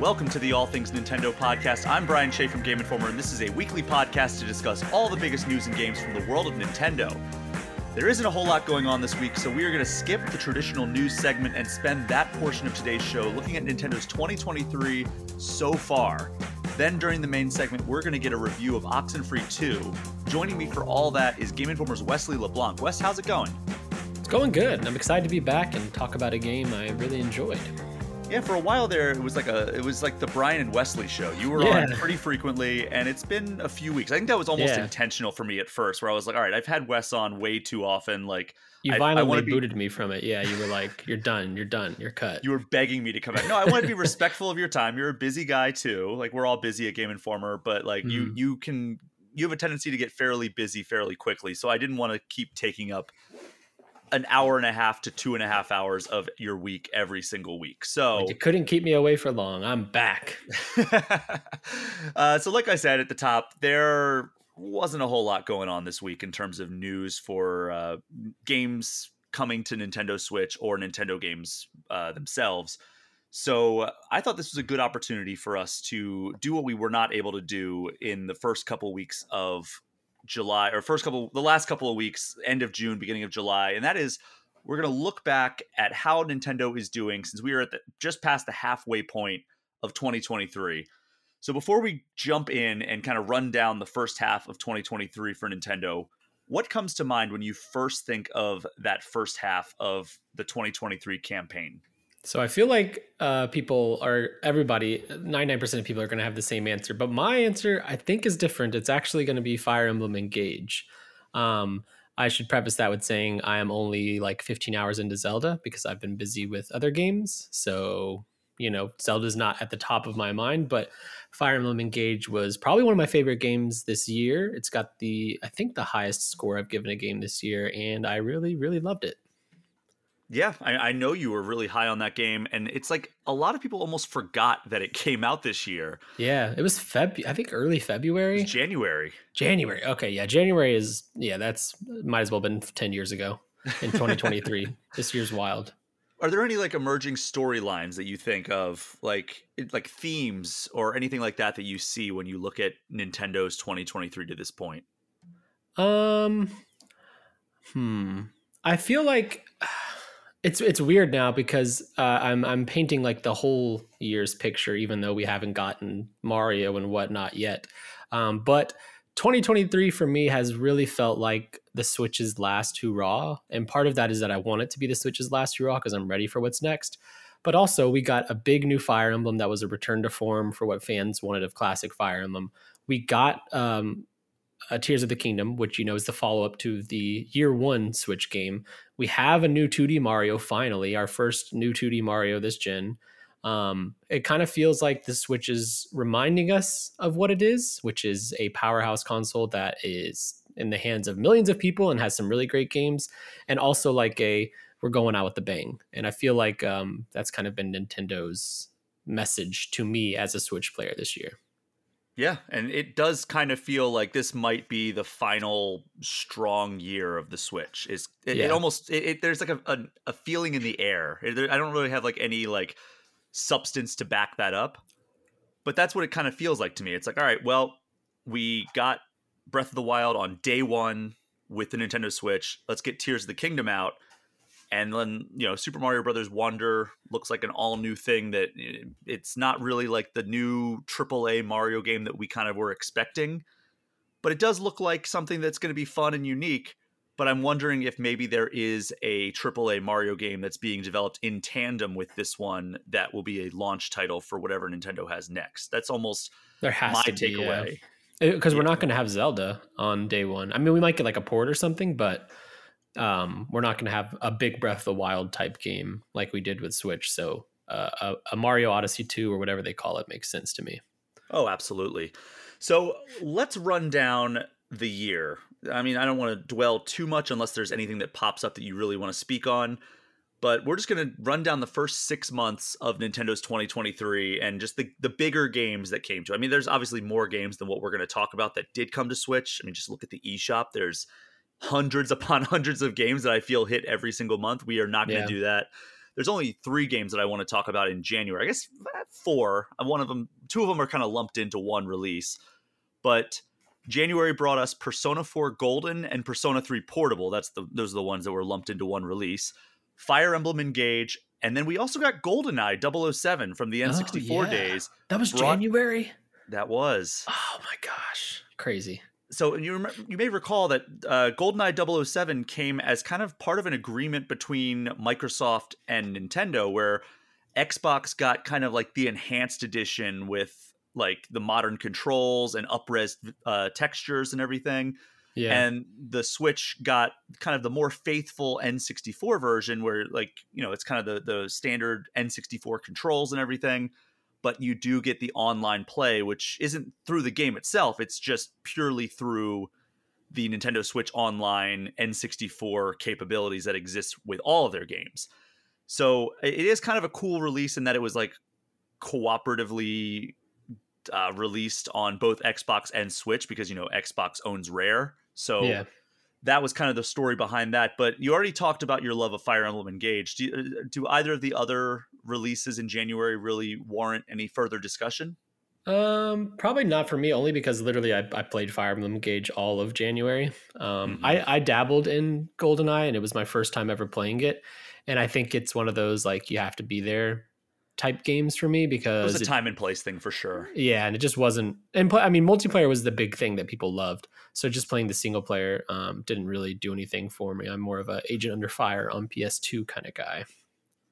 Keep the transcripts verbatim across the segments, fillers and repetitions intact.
Welcome to the All Things Nintendo podcast. I'm Brian Shea from Game Informer, and this is a weekly podcast to discuss all the biggest news and games from the world of Nintendo. There isn't a whole lot going on this week, so we are going to skip the traditional news segment and spend that portion of today's show looking at Nintendo's twenty twenty-three so far. Then during the main segment, we're going to get a review of Oxenfree two. Joining me for all that is Game Informer's Wesley LeBlanc. Wes, how's it going? It's going good. I'm excited to be back and talk about a game I really enjoyed. Yeah, for a while there, it was like a it was like the Brian and Wesley show. You were yeah. on pretty frequently, and it's been a few weeks. I think that was almost yeah. intentional for me at first, where I was like, all right, I've had Wes on way too often. Like You I, violently I be... booted me from it. Yeah, you were like, you're done, you're done, you're cut. You were begging me to come back. No, I want to be respectful of your time. You're a busy guy, too. Like, we're all busy at Game Informer, but like mm-hmm. you you can you have a tendency to get fairly busy fairly quickly, so I didn't want to keep taking up an hour and a half to two and a half hours of your week every single week. So you couldn't keep me away for long. I'm back. uh, so like I said at the top, there wasn't a whole lot going on this week in terms of news for uh, games coming to Nintendo Switch or Nintendo games uh, themselves. So uh, I thought this was a good opportunity for us to do what we were not able to do in the first couple weeks of July, or first couple, the last couple of weeks, end of June, beginning of July. And that is, we're going to look back at how Nintendo is doing since we are at the, just past the halfway point of twenty twenty-three. So before we jump in and kind of run down the first half of twenty twenty-three for Nintendo, what comes to mind when you first think of that first half of the twenty twenty-three campaign? So I feel like uh, people are, everybody, ninety-nine percent of people are going to have the same answer. But my answer, I think, is different. It's actually going to be Fire Emblem Engage. Um, I should preface that with saying I am only like fifteen hours into Zelda because I've been busy with other games. So, you know, Zelda's not at the top of my mind. But Fire Emblem Engage was probably one of my favorite games this year. It's got the, I think, the highest score I've given a game this year. And I really, really loved it. Yeah, I, I know you were really high on that game, and it's like a lot of people almost forgot that it came out this year. Yeah, it was Feb. I think early February. It's January. January. Okay, yeah, January is yeah. That's might as well have been ten years ago in twenty twenty-three. This year's wild. Are there any like emerging storylines that you think of, like like themes or anything like that that you see when you look at Nintendo's twenty twenty-three to this point? Um, hmm. I feel like. It's it's weird now because uh, I'm I'm painting like the whole year's picture, even though we haven't gotten Mario and whatnot yet. Um, but twenty twenty-three for me has really felt like the Switch's last hurrah. And part of that is that I want it to be the Switch's last hurrah because I'm ready for what's next. But also we got a big new Fire Emblem that was a return to form for what fans wanted of classic Fire Emblem. We got um, Uh, Tears of the Kingdom, which you know is the follow-up to the year one Switch game. We have a new two D Mario finally, our first new two D Mario this gen. Um, it kind of feels like the Switch is reminding us of what it is, which is a powerhouse console that is in the hands of millions of people and has some really great games, and also like a we're going out with a bang. And I feel like um, that's kind of been Nintendo's message to me as a Switch player this year. Yeah, and it does kind of feel like this might be the final strong year of the Switch. Is it, yeah. it almost it, it there's like a, a a feeling in the air. I don't really have like any like substance to back that up, but that's what it kind of feels like to me. It's like, all right, well, we got Breath of the Wild on day one with the Nintendo Switch. Let's get Tears of the Kingdom out. And then, you know, Super Mario Bros. Wonder looks like an all new thing that it's not really like the new triple A Mario game that we kind of were expecting, but it does look like something that's going to be fun and unique. But I'm wondering if maybe there is a triple A Mario game that's being developed in tandem with this one that will be a launch title for whatever Nintendo has next. That's almost there has my to be, takeaway. Because yeah. we're not going to have Zelda on day one. I mean, we might get like a port or something, but Um, we're not going to have a big Breath of the Wild type game like we did with Switch. So uh, a, a Mario Odyssey two or whatever they call it makes sense to me. Oh, absolutely. So let's run down the year. I mean, I don't want to dwell too much unless there's anything that pops up that you really want to speak on. But we're just going to run down the first six months of Nintendo's twenty twenty-three and just the, the bigger games that came to. I mean, there's obviously more games than what we're going to talk about that did come to Switch. I mean, just look at the eShop. There's hundreds upon hundreds of games that I feel hit every single month. We are not going to yeah. do that. there's only three games that I want to talk about in January. I guess four. One of them, two of them are kind of lumped into one release. But January brought us Persona four Golden and Persona three Portable. That's the those are the ones that were lumped into one release. Fire Emblem Engage, and then we also got GoldenEye double oh seven from the N sixty-four oh, yeah. days. That was brought, January? That was. Oh my gosh. Crazy. So and you remember, you may recall that uh, GoldenEye double oh seven came as kind of part of an agreement between Microsoft and Nintendo, where Xbox got kind of like the enhanced edition with like the modern controls and up-res uh, textures and everything. Yeah. And the Switch got kind of the more faithful N sixty-four version where, like, you know, it's kind of the, the standard N sixty-four controls and everything. But you do get the online play, which isn't through the game itself. It's just purely through the Nintendo Switch Online N sixty-four capabilities that exist with all of their games. So it is kind of a cool release in that it was like cooperatively uh, released on both Xbox and Switch because, you know, Xbox owns Rare. So yeah. That was kind of the story behind that. But you already talked about your love of Fire Emblem Engage. Do, you, do either of the other releases in January really warrant any further discussion? Um, probably not for me, only because literally I, I played Fire Emblem Engage all of January. Um, mm-hmm. I, I dabbled in GoldenEye, and it was my first time ever playing it. And I think it's one of those, like, you have to be there type games for me because... It was a it, time and place thing for sure. Yeah, and it just wasn't... And I mean, multiplayer was the big thing that people loved. So just playing the single player um, didn't really do anything for me. I'm more of an Agent Under Fire on P S two kind of guy.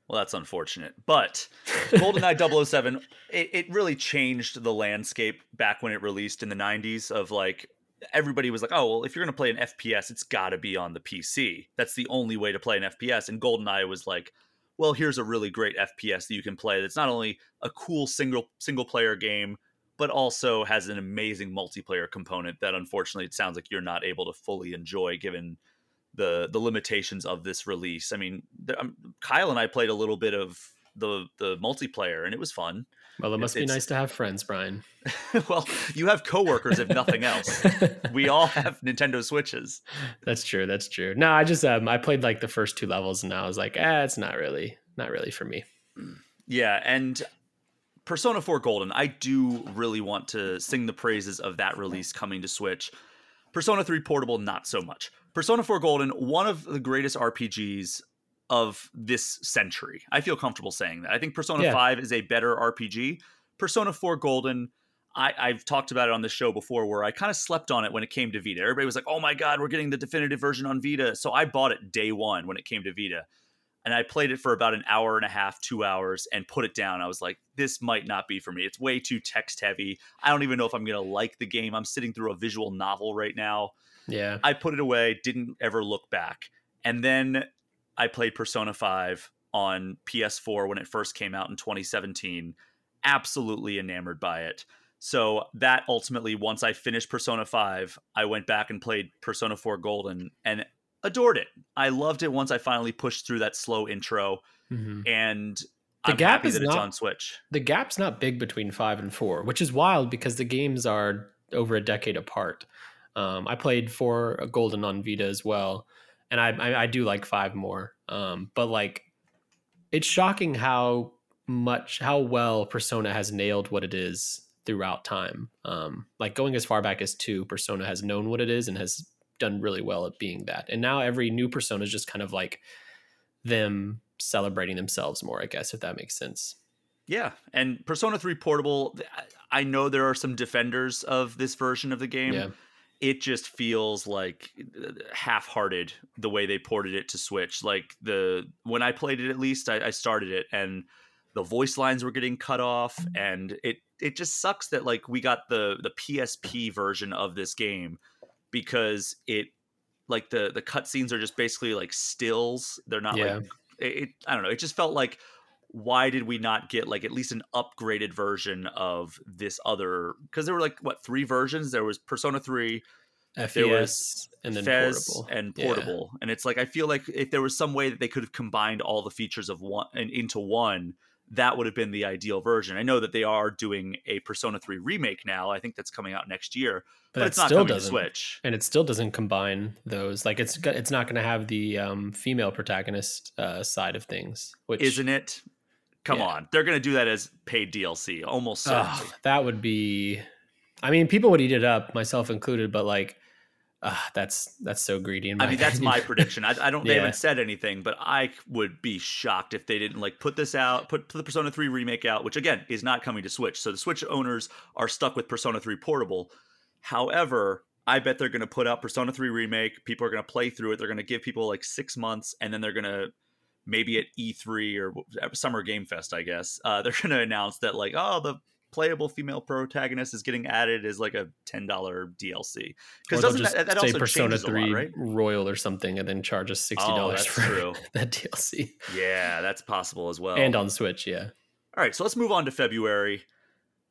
Well, that's unfortunate. But GoldenEye double oh seven, it, it really changed the landscape back when it released in the nineties of like... Everybody was like, oh, well, if you're going to play an F P S, it's got to be on the P C. That's the only way to play an F P S. And GoldenEye was like... well, here's a really great F P S that you can play that's not only a cool single single player game, but also has an amazing multiplayer component that unfortunately it sounds like you're not able to fully enjoy given the the limitations of this release. I mean, there, um, Kyle and I played a little bit of the the multiplayer and it was fun. Well, it must it's, be nice to have friends, Brian. Well, you have coworkers, if nothing else. We all have Nintendo Switches. That's true. That's true. No, I just um, I played like the first two levels and I was like, ah, it's not really not really for me. Yeah. And Persona four Golden, I do really want to sing the praises of that release coming to Switch. Persona three Portable, not so much. Persona four Golden, one of the greatest R P Gs of this century. I feel comfortable saying that. I think Persona yeah. five is a better R P G. Persona four Golden, I, I've talked about it on the show before where I kind of slept on it when it came to Vita. Everybody was like, oh my God, we're getting the definitive version on Vita. So I bought it day one when it came to Vita. And I played it for about an hour and a half, two hours, and put it down. I was like, this might not be for me. It's way too text heavy. I don't even know if I'm going to like the game. I'm sitting through a visual novel right now. Yeah. I put it away, didn't ever look back. And then I played Persona five on P S four when it first came out in twenty seventeen. Absolutely enamored by it. So that ultimately, once I finished Persona five, I went back and played Persona four Golden and adored it. I loved it once I finally pushed through that slow intro. Mm-hmm. And the I'm gap happy is that not, it's on Switch. The gap's not big between five and four, which is wild because the games are over a decade apart. Um, I played four Golden on Vita as well. And I, I I do like five more, um, but like it's shocking how much how well Persona has nailed what it is throughout time. Um, like going as far back as two, Persona has known what it is and has done really well at being that. And now every new Persona is just kind of like them celebrating themselves more, I guess, if that makes sense. Yeah, and Persona three Portable, I know there are some defenders of this version of the game. Yeah. It just feels like half-hearted the way they ported it to Switch. Like the when I played it, at least I, I started it, and the voice lines were getting cut off, and it it just sucks that like we got the the P S P version of this game because it like the the cutscenes are just basically like stills. They're not yeah. like it, it. I don't know. It just felt like, why did we not get like at least an upgraded version of this other? Because there were like what three versions? There was Persona three, F E S, there was and then F E S Portable. and Portable, yeah. And it's like I feel like if there was some way that they could have combined all the features of one and into one, that would have been the ideal version. I know that they are doing a Persona three remake now. I think that's coming out next year, but, but it's not still coming to Switch. And it still doesn't combine those. Like it's it's not going to have the um, female protagonist uh, side of things. Which isn't it? Come yeah. on. They're going to do that as paid D L C. Almost certainly. Oh, that would be... I mean, people would eat it up, myself included, but like, uh, that's that's so greedy. In my I mean, opinion. That's my prediction. I, I don't. They yeah. haven't said anything, but I would be shocked if they didn't like put this out, put the Persona three remake out, which again is not coming to Switch. So the Switch owners are stuck with Persona three Portable. However, I bet they're going to put out Persona three remake. People are going to play through it. They're going to give people like six months, and then they're going to maybe at E three or Summer Game Fest, I guess, uh, they're going to announce that like, oh, the playable female protagonist is getting added as like a ten dollar D L C. Because doesn't just that, that say also Persona three lot, right? Royal or something, and then charge us sixty dollars oh, that's for true. That D L C. Yeah, that's possible as well. And on Switch, yeah. All right, so let's move on to February.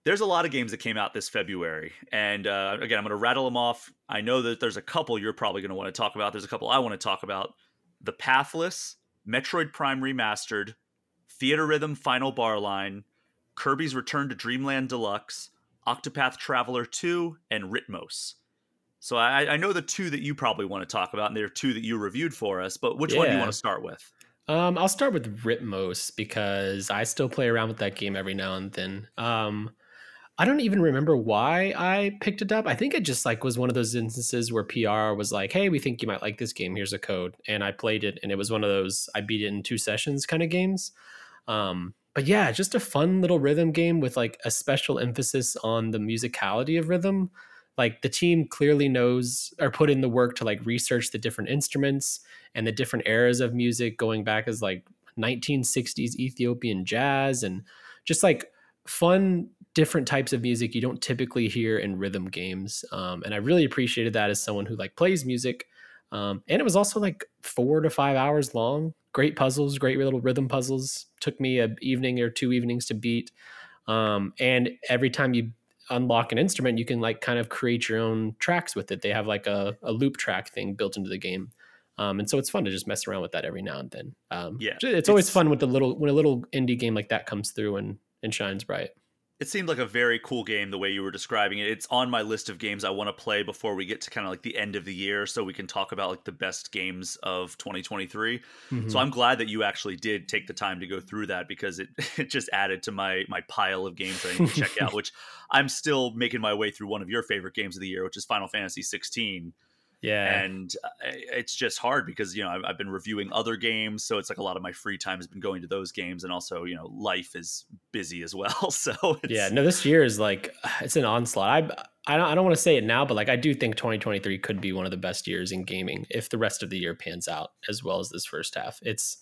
There's a lot of games that came out this February. And uh, again, I'm going to rattle them off. I know that there's a couple you're probably going to want to talk about. There's a couple I want to talk about. The Pathless, Metroid Prime Remastered, Theater Rhythm Final Bar Line, Kirby's Return to Dream Land Deluxe, Octopath Traveler two, and Ritmos. So I, I know the two that you probably want to talk about, and there are two that you reviewed for us, but which yeah. one do you want to start with? Um, I'll start with Ritmos because I still play around with that game every now and then. Um, I don't even remember why I picked it up. I think it just like was one of those instances where P R was like, hey, we think you might like this game. Here's a code. And I played it, and it was one of those I beat it in two sessions kind of games. Um But yeah, just a fun little rhythm game with like a special emphasis on the musicality of rhythm. Like the team clearly knows or put in the work to like research the different instruments and the different eras of music going back as like nineteen sixties Ethiopian jazz and just like fun, different types of music you don't typically hear in rhythm games. Um, and I really appreciated that as someone who like plays music. Um, and it was also like four to five hours long. Great puzzles, great little rhythm puzzles. Took me an evening or two evenings to beat. Um, and every time you unlock an instrument, you can like kind of create your own tracks with it. They have like a, a loop track thing built into the game. Um, and so it's fun to just mess around with that every now and then. Um, yeah, it's, it's always fun with the little when a little indie game like that comes through and, and shines bright. It seemed like a very cool game the way you were describing it. It's on my list of games I want to play before we get to kind of like the end of the year so we can talk about like the best games of twenty twenty-three. Mm-hmm. So I'm glad that you actually did take the time to go through that because it, it just added to my my pile of games I need to check out, which I'm still making my way through one of your favorite games of the year, which is Final Fantasy sixteen. Yeah. And it's just hard because, you know, I've, I've been reviewing other games. So it's like a lot of my free time has been going to those games. And also, you know, life is busy as well. So it's... yeah, no, this year is like, it's an onslaught. I, I don't, I don't want to say it now, but like, I do think twenty twenty-three could be one of the best years in gaming if the rest of the year pans out as well as this first half. It's,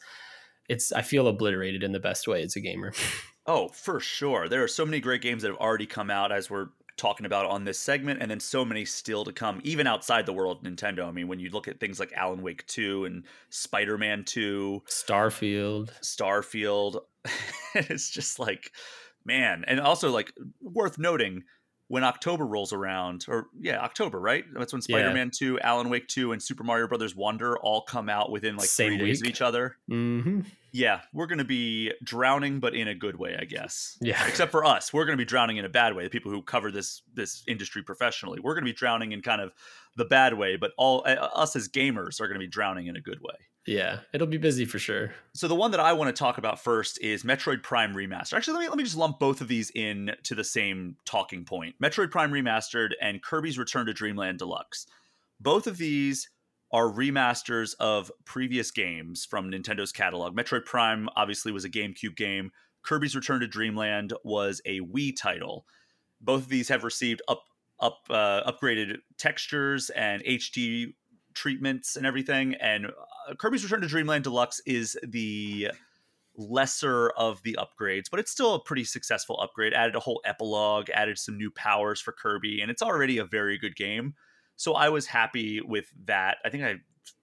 it's, I feel obliterated in the best way as a gamer. Oh, for sure. There are so many great games that have already come out as we're talking about on this segment, and then so many still to come, even outside the world of Nintendo. I mean, when you look at things like Alan Wake two and Spider-Man two, Starfield, Starfield, it's just like, man. And also like worth noting when October rolls around or yeah, October, right? That's when Spider-Man yeah. two, Alan Wake two and Super Mario Bros. Wonder all come out within like Same three week. days of each other. Mm-hmm. Yeah, we're going to be drowning, but in a good way, I guess. Yeah. Except for us. We're going to be drowning in a bad way. The people who cover this this industry professionally. We're going to be drowning in kind of the bad way, but all uh, us as gamers are going to be drowning in a good way. Yeah, it'll be busy for sure. So the one that I want to talk about first is Metroid Prime Remastered. Actually, let me let me just lump both of these in to the same talking point. Metroid Prime Remastered and Kirby's Return to Dream Land Deluxe. Both of these are remasters of previous games from Nintendo's catalog. Metroid Prime obviously was a GameCube game. Kirby's Return to Dream Land was a Wii title. Both of these have received up, up, uh, upgraded textures and H D treatments and everything. And uh, Kirby's Return to Dream Land Deluxe is the lesser of the upgrades, but it's still a pretty successful upgrade. Added a whole epilogue, added some new powers for Kirby, and it's already a very good game. So I was happy with that. I think I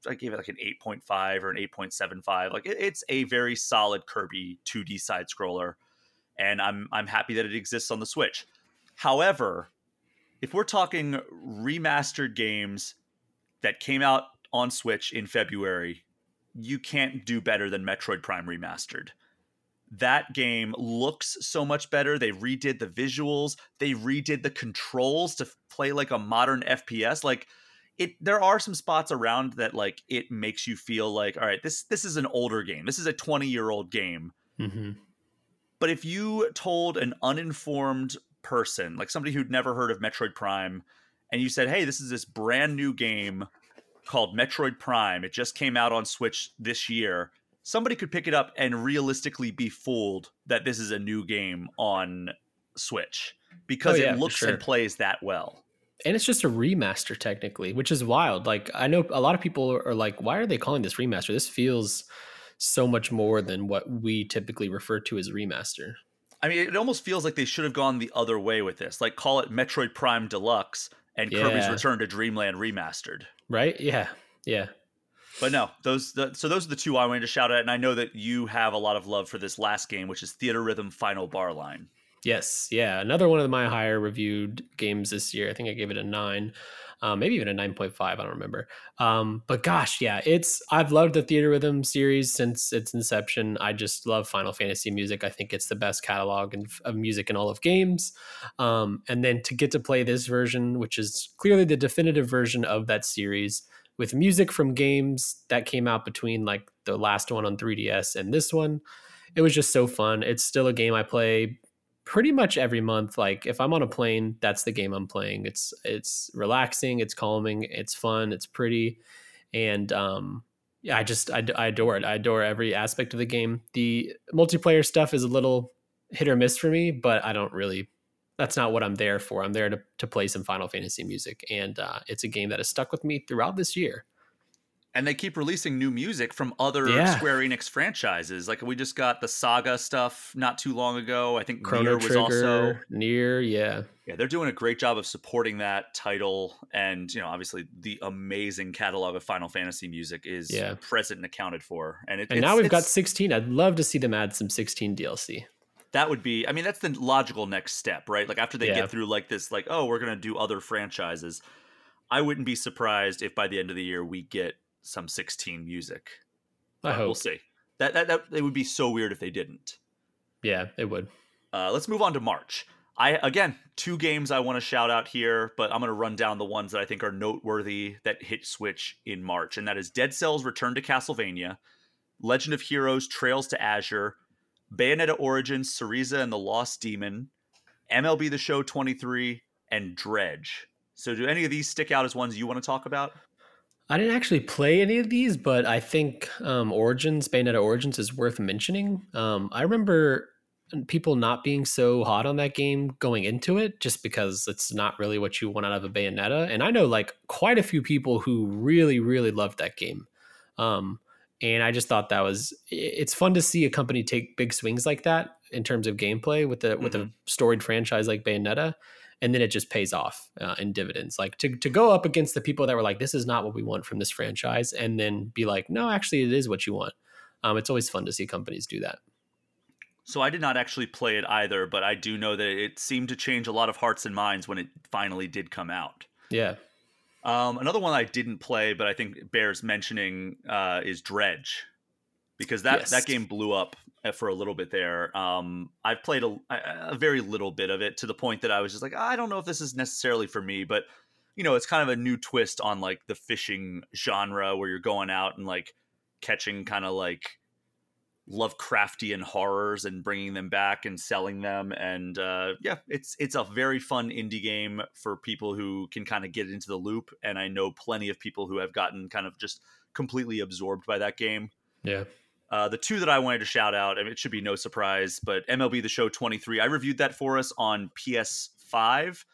I gave it like an eight point five or an eight point seven five. Like it, it's a very solid Kirby two D side scroller, and I'm I'm happy that it exists on the Switch. However, if we're talking remastered games that came out on Switch in February, you can't do better than Metroid Prime Remastered. that game looks so much better. They redid the visuals. They redid the controls to play like a modern F P S. Like, it, there are some spots around that, like, it makes you feel like, all right, this, this is an older game. This is a twenty-year-old game. Mm-hmm. But if you told an uninformed person, like somebody who'd never heard of Metroid Prime, and you said, hey, this is this brand new game called Metroid Prime. It just came out on Switch this year. Somebody could pick it up and realistically be fooled that this is a new game on Switch because oh, yeah, it looks for sure. and plays that well. And it's just a remaster technically, which is wild. Like, I know a lot of people are like, why are they calling this remaster? This feels so much more than what we typically refer to as remaster. I mean, it almost feels like they should have gone the other way with this. Like, call it Metroid Prime Deluxe and yeah. Kirby's Return to Dream Land Remastered. Right? Yeah. Yeah. But no, those the, so those are the two I wanted to shout at, and I know that you have a lot of love for this last game, which is Theater Rhythm Final Bar Line. Yes, yeah, another one of my higher reviewed games this year. I think I gave it a nine, uh, maybe even a nine point five. I don't remember. Um, but gosh, yeah, it's I've loved the Theater Rhythm series since its inception. I just love Final Fantasy music. I think it's the best catalog in, of music in all of games. Um, and then to get to play this version, which is clearly the definitive version of that series, with music from games that came out between like the last one on three D S and this one, it was just so fun. It's still a game I play pretty much every month. Like, if I'm on a plane, that's the game I'm playing. It's, it's relaxing, it's calming, it's fun, it's pretty. And um, yeah, I just, I, I adore it. I adore every aspect of the game. The multiplayer stuff is a little hit or miss for me, but I don't really, that's not what I'm there for. I'm there to, to play some Final Fantasy music. And uh, it's a game that has stuck with me throughout this year. And they keep releasing new music from other yeah. Square Enix franchises. Like, we just got the Saga stuff not too long ago. I think Chrono Nier was Trigger, also Nier. Yeah. Yeah. They're doing a great job of supporting that title. And, you know, obviously the amazing catalog of Final Fantasy music is yeah. present and accounted for. And, it, and it's, now we've it's, got sixteen. I'd love to see them add some sixteen D L C. That would be, I mean, that's the logical next step, right? Like, after they yeah. get through like this, like, oh, we're going to do other franchises. I wouldn't be surprised if by the end of the year we get some sixteen music. I uh, hope. We'll see. That, that, that it would be so weird if they didn't. Yeah, it would. Uh, let's move on to March. I, again, two games I want to shout out here, but I'm going to run down the ones that I think are noteworthy that hit Switch in March. And that is Dead Cells: Return to Castlevania, Legend of Heroes: Trails to Azure, Bayonetta Origins: Cereza and the Lost Demon, M L B The Show twenty-three, and Dredge. So do any of these stick out as ones you want to talk about? I didn't actually play any of these, but I think um, Origins, Bayonetta Origins is worth mentioning. Um, I remember people not being so hot on that game going into it just because it's not really what you want out of a Bayonetta. And I know like quite a few people who really, really loved that game. Um And I just thought that was, it's fun to see a company take big swings like that in terms of gameplay with a, mm-hmm. with a storied franchise like Bayonetta. And then it just pays off uh, in dividends, like to, to go up against the people that were like, this is not what we want from this franchise. And then be like, no, actually it is what you want. Um, it's always fun to see companies do that. So I did not actually play it either, but I do know that it seemed to change a lot of hearts and minds when it finally did come out. Yeah. Um, another one I didn't play, but I think bears mentioning uh, is Dredge, because that, yes. that game blew up for a little bit there. Um, I've played a, a very little bit of it to the point that I was just like, I don't know if this is necessarily for me, but, you know, it's kind of a new twist on like the fishing genre where you're going out and like catching kind of like Lovecraftian horrors and bringing them back and selling them. And uh yeah it's it's a very fun indie game for people who can kind of get into the loop, and I know plenty of people who have gotten kind of just completely absorbed by that game. Yeah uh the two that I wanted to shout out, I mean, it should be no surprise, but M L B The Show twenty-three, I reviewed that for us on P S five.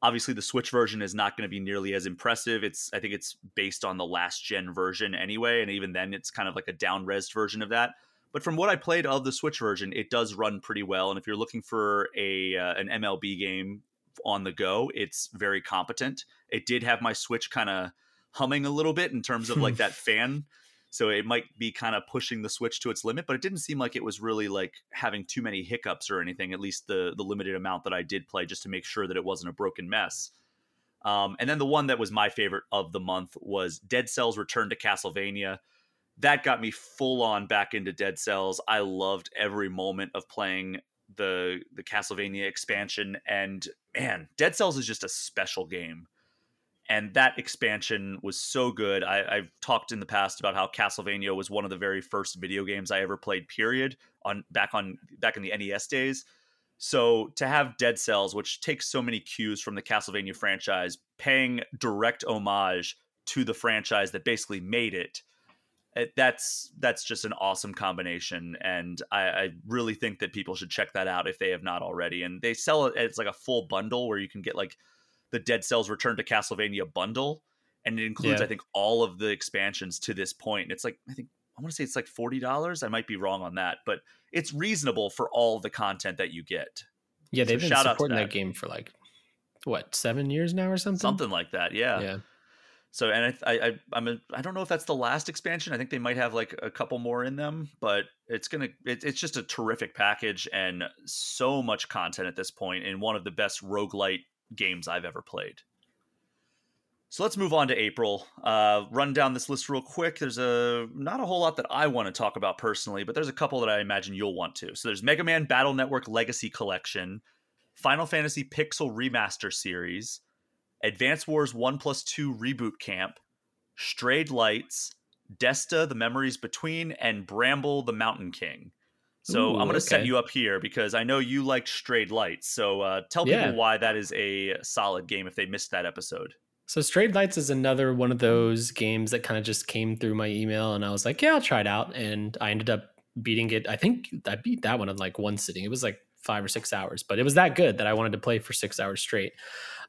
Obviously the Switch version is not going to be nearly as impressive. It's I think it's based on the last gen version anyway, and even then it's kind of like a down-res version of that. But from what I played of the Switch version, it does run pretty well. And if you're looking for a uh, an M L B game on the go, it's very competent. It did have my Switch kind of humming a little bit in terms of like that fan. So it might be kind of pushing the Switch to its limit, but it didn't seem like it was really like having too many hiccups or anything, at least the, the limited amount that I did play, just to make sure that it wasn't a broken mess. Um, and then the one that was my favorite of the month was Dead Cells: Return to Castlevania. that got me full on back into Dead Cells. I loved every moment of playing the the Castlevania expansion, and man, Dead Cells is just a special game. And that expansion was so good. I, I've talked in the past about how Castlevania was one of the very first video games I ever played, period, on back on back in the N E S days. So to have Dead Cells, which takes so many cues from the Castlevania franchise, paying direct homage to the franchise that basically made it, it that's that's just an awesome combination. And I, I really think that people should check that out if they have not already. And they sell it, it's like a full bundle where you can get like the Dead Cells Return to Castlevania bundle, and it includes, yeah. I think, all of the expansions to this point. And it's like, I think, I want to say it's like forty dollars. I might be wrong on that, but it's reasonable for all the content that you get. Yeah, they've so been supporting that. that game for like, what, seven years now or something? Something like that, yeah. Yeah. So, and I, I, I, I'm a, I don't know if that's the last expansion. I think they might have like a couple more in them, but it's gonna, it, it's just a terrific package and so much content at this point, and one of the best roguelite games I've ever played. So let's move on to April. Uh, run down this list real quick. There's a not a whole lot that I want to talk about personally, but there's a couple that I imagine you'll want to. So there's Mega Man Battle Network Legacy Collection, Final Fantasy Pixel Remaster Series, Advance Wars one plus two Reboot Camp, Strayed Lights, Desta, The Memories Between, and Bramble, The Mountain King. So Ooh, I'm going to okay. set you up here because I know you liked Strayed Lights. So uh, tell yeah. people why that is a solid game if they missed that episode. So Strayed Lights is another one of those games that kind of just came through my email, and I was like, yeah, I'll try it out. And I ended up beating it. I think I beat that one in like one sitting. It was like five or six hours, but it was that good that I wanted to play for six hours straight.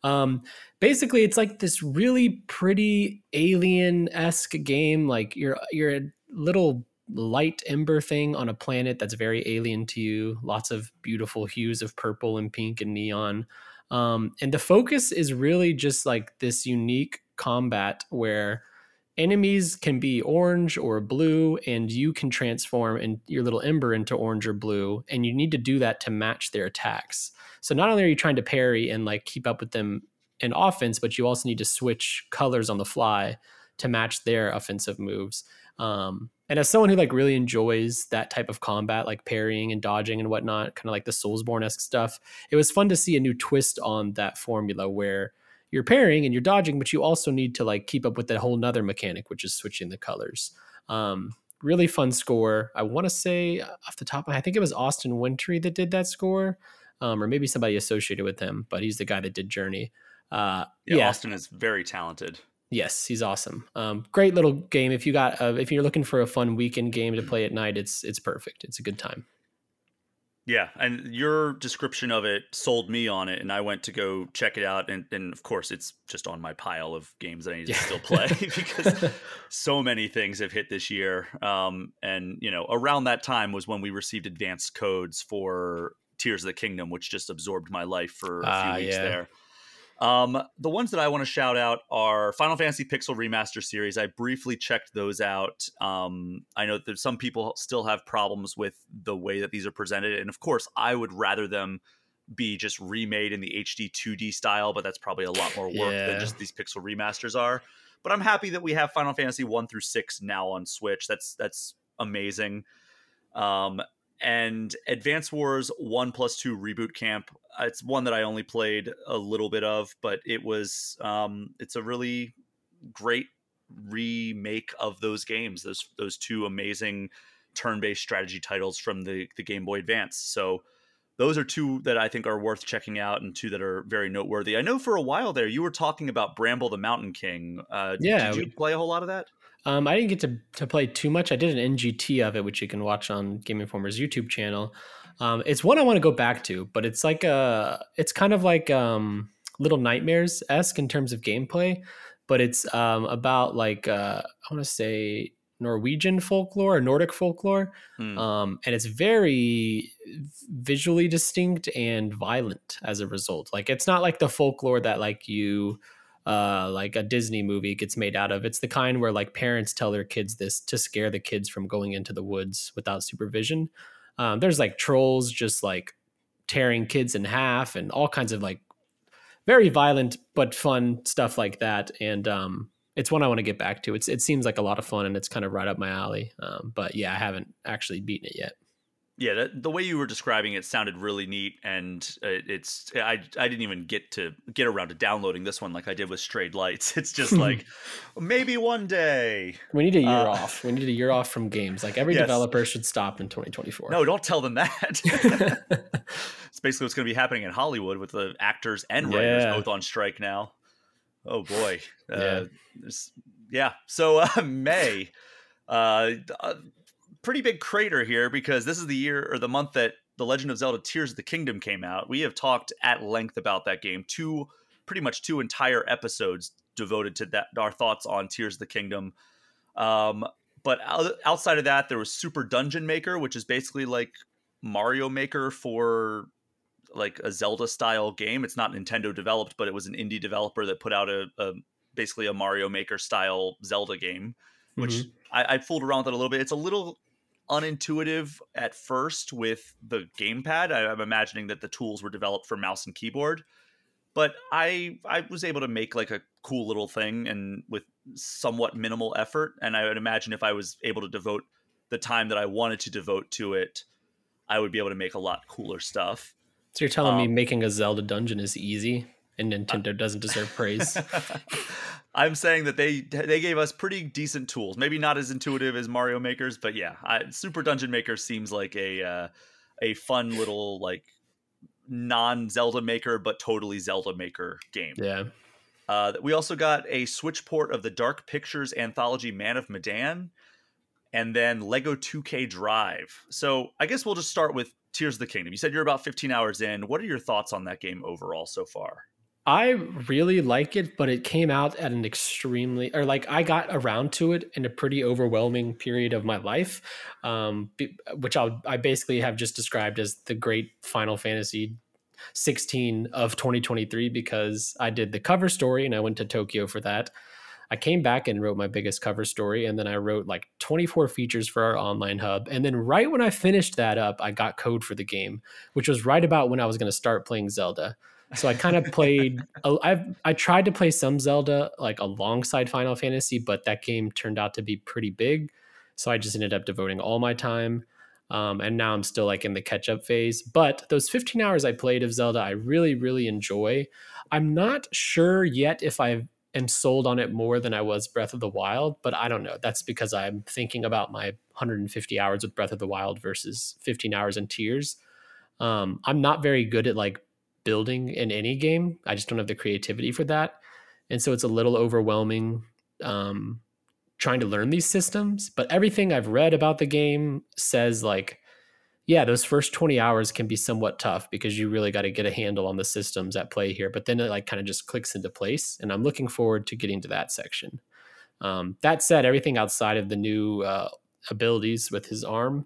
Um, basically, it's like this really pretty alien-esque game. Like you're you're a little light ember thing on a planet that's very alien to you. Lots of beautiful hues of purple and pink and neon. Um, and the focus is really just like this unique combat where enemies can be orange or blue, and you can transform in your little ember into orange or blue, and you need to do that to match their attacks. So not only are you trying to parry and like keep up with them in offense, but you also need to switch colors on the fly to match their offensive moves. Um, and as someone who like really enjoys that type of combat, like parrying and dodging and whatnot, kind of like the Soulsborne-esque stuff, it was fun to see a new twist on that formula where you're parrying and you're dodging, but you also need to like keep up with that whole nother mechanic, which is switching the colors. Um, really fun score. I want to say off the top, I think it was Austin Wintry that did that score, um, or maybe somebody associated with him, but he's the guy that did Journey. Uh, yeah, yeah. Austin is very talented. Yes, he's awesome. Um, great little game. If you got, uh, if you're looking for a fun weekend game to play at night, it's it's perfect. It's a good time. Yeah, and your description of it sold me on it, and I went to go check it out. And, and of course, it's just on my pile of games that I need to yeah. still play because so many things have hit this year. Um, and you know, around that time was when we received advanced codes for Tears of the Kingdom, which just absorbed my life for a few uh, weeks yeah. there. Um, the ones that I want to shout out are Final Fantasy Pixel Remaster Series. I briefly checked those out. Um, I know that some people still have problems with the way that these are presented. And of course, I would rather them be just remade in the H D two D style, but that's probably a lot more work yeah. than just these Pixel Remasters are. But I'm happy that we have Final Fantasy one through six now on Switch. That's, that's amazing. Um, and Advance Wars one plus two Reboot Camp. It's one that I only played a little bit of, but it was um, it's a really great remake of those games. Those those two amazing turn-based strategy titles from the, the Game Boy Advance. So those are two that I think are worth checking out and two that are very noteworthy. I know for a while there, you were talking about Bramble the Mountain King. Uh, yeah, did you play a whole lot of that? Um, I didn't get to, to play too much. I did an N G T of it, which you can watch on Game Informer's YouTube channel. Um, it's one I want to go back to, but it's like a, it's kind of like um, Little Nightmares-esque in terms of gameplay, but it's um, about like, uh, I want to say Norwegian folklore or Nordic folklore. Mm. Um, and it's very visually distinct and violent as a result. Like, it's not like the folklore that like you... Uh, like a Disney movie gets made out of. It's the kind where like parents tell their kids this to scare the kids from going into the woods without supervision. Um, there's like trolls just like tearing kids in half and all kinds of like very violent but fun stuff like that. And um, it's one I want to get back to. It's it seems like a lot of fun, and it's kind of right up my alley. Um, but yeah, I haven't actually beaten it yet. Yeah, that, the way you were describing it sounded really neat, and it, it's I I didn't even get to get around to downloading this one like I did with Strayed Lights. It's just like maybe one day. We need a year uh, off. We need a year off from games. Like every yes. developer should stop in twenty twenty-four. No, don't tell them that. It's basically what's going to be happening in Hollywood with the actors and writers yeah. both on strike now. Oh boy. Uh, yeah. yeah. So uh, May. Uh, uh, Pretty big crater here because this is the year or the month that The Legend of Zelda Tears of the Kingdom came out. We have talked at length about that game. Two, pretty much two entire episodes devoted to that, our thoughts on Tears of the Kingdom. Um, but outside of that, there was Super Dungeon Maker, which is basically like Mario Maker for like a Zelda style game. It's not Nintendo developed, but it was an indie developer that put out a, a basically a Mario Maker style Zelda game, which mm-hmm. I, I fooled around with it a little bit. It's a little unintuitive at first with the gamepad. I, I'm imagining that the tools were developed for mouse and keyboard, but I I was able to make like a cool little thing and with somewhat minimal effort. And I would imagine if I was able to devote the time that I wanted to devote to it, I would be able to make a lot cooler stuff. So you're telling um, me making a Zelda dungeon is easy and Nintendo uh, doesn't deserve praise? I'm saying that they they gave us pretty decent tools. Maybe not as intuitive as Mario Maker's, but yeah, I, Super Dungeon Maker seems like a uh, a fun little like non-Zelda Maker, but totally Zelda Maker game. Yeah. Uh, we also got a Switch port of the Dark Pictures anthology Man of Medan, and then Lego two K Drive. So I guess we'll just start with Tears of the Kingdom. You said you're about fifteen hours in. What are your thoughts on that game overall so far? I really like it, but it came out at an extremely, or like I got around to it in a pretty overwhelming period of my life, um, which I'll, I basically have just described as the great Final Fantasy sixteen of twenty twenty-three, because I did the cover story and I went to Tokyo for that. I came back and wrote my biggest cover story, and then I wrote like twenty-four features for our online hub. And then right when I finished that up, I got code for the game, which was right about when I was going to start playing Zelda. So I kind of played, I I tried to play some Zelda like alongside Final Fantasy, but that game turned out to be pretty big. So I just ended up devoting all my time. Um, and now I'm still like in the catch up phase. But those fifteen hours I played of Zelda, I really, really enjoy. I'm not sure yet if I am sold on it more than I was Breath of the Wild, but I don't know. That's because I'm thinking about my one hundred fifty hours with Breath of the Wild versus fifteen hours in Tears. Um, I'm not very good at like building in any game. I just don't have the creativity for that, and so it's a little overwhelming um trying to learn these systems. But everything I've read about the game says like, yeah, those first twenty hours can be somewhat tough because you really got to get a handle on the systems at play here, but then it like kind of just clicks into place, and I'm looking forward to getting to that section. Um that said, everything outside of the new uh abilities with his arm,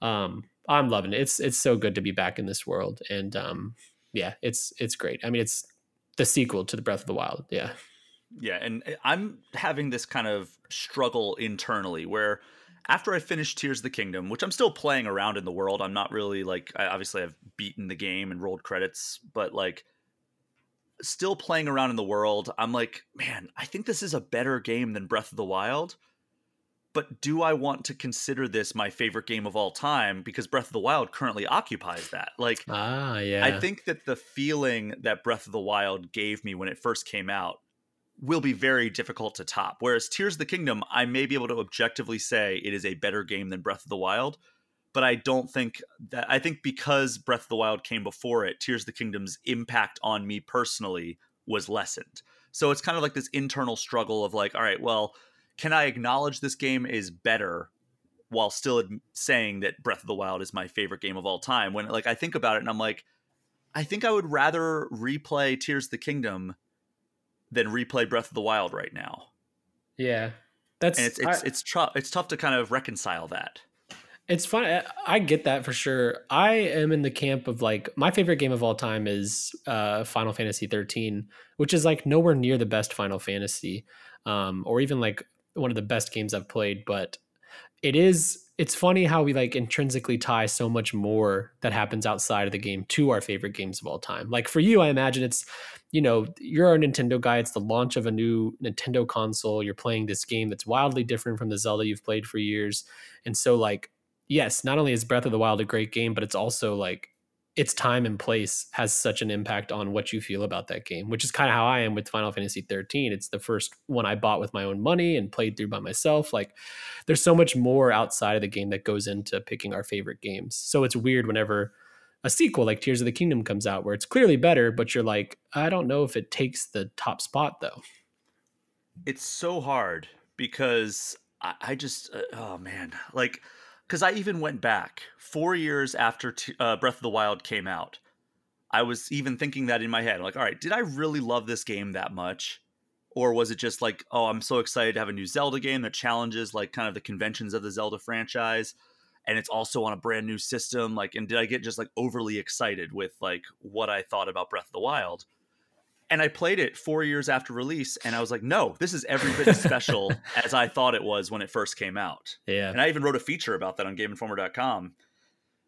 um I'm loving it. It's it's so good to be back in this world, and um yeah, it's it's great. I mean, it's the sequel to The Breath of the Wild. Yeah. Yeah. And I'm having this kind of struggle internally where after I finished Tears of the Kingdom, which I'm still playing around in the world, I'm not really like, I obviously I've beaten the game and rolled credits, but like still playing around in the world, I'm like, man, I think this is a better game than Breath of the Wild. But do I want to consider this my favorite game of all time? Because Breath of the Wild currently occupies that. Like, ah, yeah. I think that the feeling that Breath of the Wild gave me when it first came out will be very difficult to top. Whereas Tears of the Kingdom, I may be able to objectively say it is a better game than Breath of the Wild. But I don't think that, I think because Breath of the Wild came before it, Tears of the Kingdom's impact on me personally was lessened. So it's kind of like this internal struggle of like, all right, well, can I acknowledge this game is better while still saying that Breath of the Wild is my favorite game of all time? When like I think about it and I'm like, I think I would rather replay Tears of the Kingdom than replay Breath of the Wild right now. Yeah, that's and it's it's I, it's, tr- it's tough to kind of reconcile that. It's fun. I get that for sure. I am in the camp of like my favorite game of all time is uh, Final Fantasy thirteen, which is like nowhere near the best Final Fantasy, um, or even like one of the best games I've played, but it is it's funny how we like intrinsically tie so much more that happens outside of the game to our favorite games of all time. Like for you, I imagine it's, you know, you're a Nintendo guy. It's the launch of a new Nintendo console. You're playing this game that's wildly different from the Zelda you've played for years. And so like, yes, not only is Breath of the Wild a great game, but it's also like its time and place has such an impact on what you feel about that game, which is kind of how I am with Final Fantasy thirteen. It's the first one I bought with my own money and played through by myself. Like there's so much more outside of the game that goes into picking our favorite games. So it's weird whenever a sequel like Tears of the Kingdom comes out where it's clearly better, but you're like, I don't know if it takes the top spot though. It's so hard because I, I just, uh, oh man, like, because I even went back four years after t- uh, Breath of the Wild came out. I was even thinking that in my head. I'm like, all right, did I really love this game that much? Or was it just like, oh, I'm so excited to have a new Zelda game that challenges like kind of the conventions of the Zelda franchise. And it's also on a brand new system. Like, and did I get just like overly excited with like what I thought about Breath of the Wild? And I played it four years after release, and I was like, no, this is every bit as special as I thought it was when it first came out. Yeah. And I even wrote a feature about that on Game Informer dot com.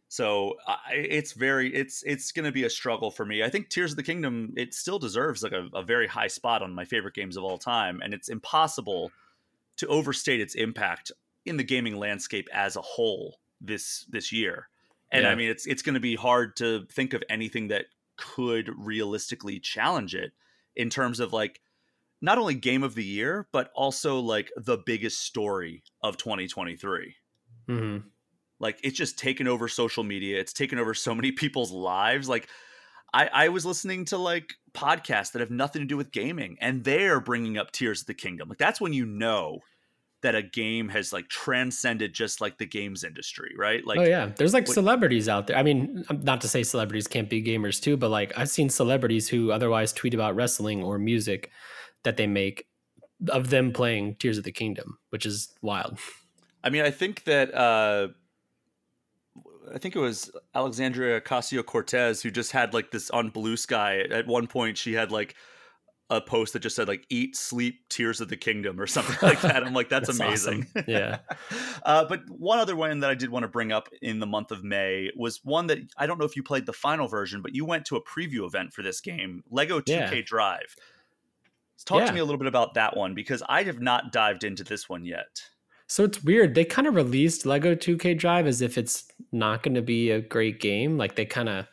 So I, it's very, it's it's going to be a struggle for me. I think Tears of the Kingdom, it still deserves like a, a very high spot on my favorite games of all time. And it's impossible to overstate its impact in the gaming landscape as a whole this this year. And yeah. I mean, it's it's going to be hard to think of anything that could realistically challenge it in terms of like not only game of the year, but also like the biggest story of twenty twenty-three. Mm-hmm. Like it's just taken over social media. It's taken over so many people's lives. Like I, I was listening to like podcasts that have nothing to do with gaming, and they're bringing up Tears of the Kingdom. Like that's when you know that a game has like transcended just like the games industry, right? Like, oh yeah, there's like what, celebrities out there. I mean, not to say celebrities can't be gamers too, but like I've seen celebrities who otherwise tweet about wrestling or music that they make of them playing Tears of the Kingdom, which is wild. I mean, I think that uh, I think it was Alexandria Ocasio-Cortez who just had like this on Blue Sky. At one point, she had like a post that just said like eat, sleep, Tears of the Kingdom or something like that. I'm like, that's, that's amazing. Awesome. Yeah. uh, but one other one that I did want to bring up in the month of May was one that I don't know if you played the final version, but you went to a preview event for this game, Lego yeah. two K Drive. Talk yeah. to me a little bit about that one, because I have not dived into this one yet. So it's weird. They kind of released Lego two K Drive as if it's not going to be a great game. Like they kind of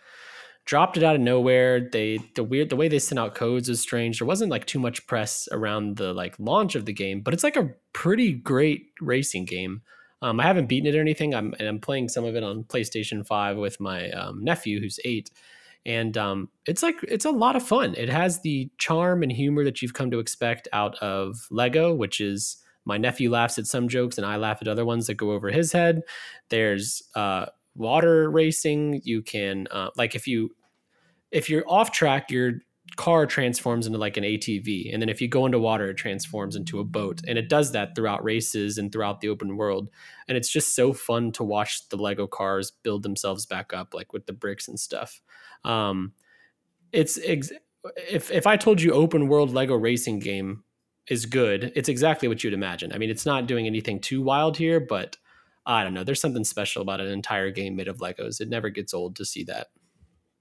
dropped it out of nowhere. They the weird the way they sent out codes is strange. There wasn't like too much press around the like launch of the game, but it's like a pretty great racing game. Um, I haven't beaten it or anything. I'm and I'm playing some of it on PlayStation five with my um, nephew who's eight, and um, it's like it's a lot of fun. It has the charm and humor that you've come to expect out of Lego, which is my nephew laughs at some jokes and I laugh at other ones that go over his head. There's uh, water racing. You can uh, like if you if you're off track, your car transforms into like an A T V. And then if you go into water, it transforms into a boat. And it does that throughout races and throughout the open world. And it's just so fun to watch the Lego cars build themselves back up, like with the bricks and stuff. Um, it's ex- if, if I told you open world Lego racing game is good, it's exactly what you'd imagine. I mean, it's not doing anything too wild here, but I don't know. There's something special about an entire game made of Legos. It never gets old to see that.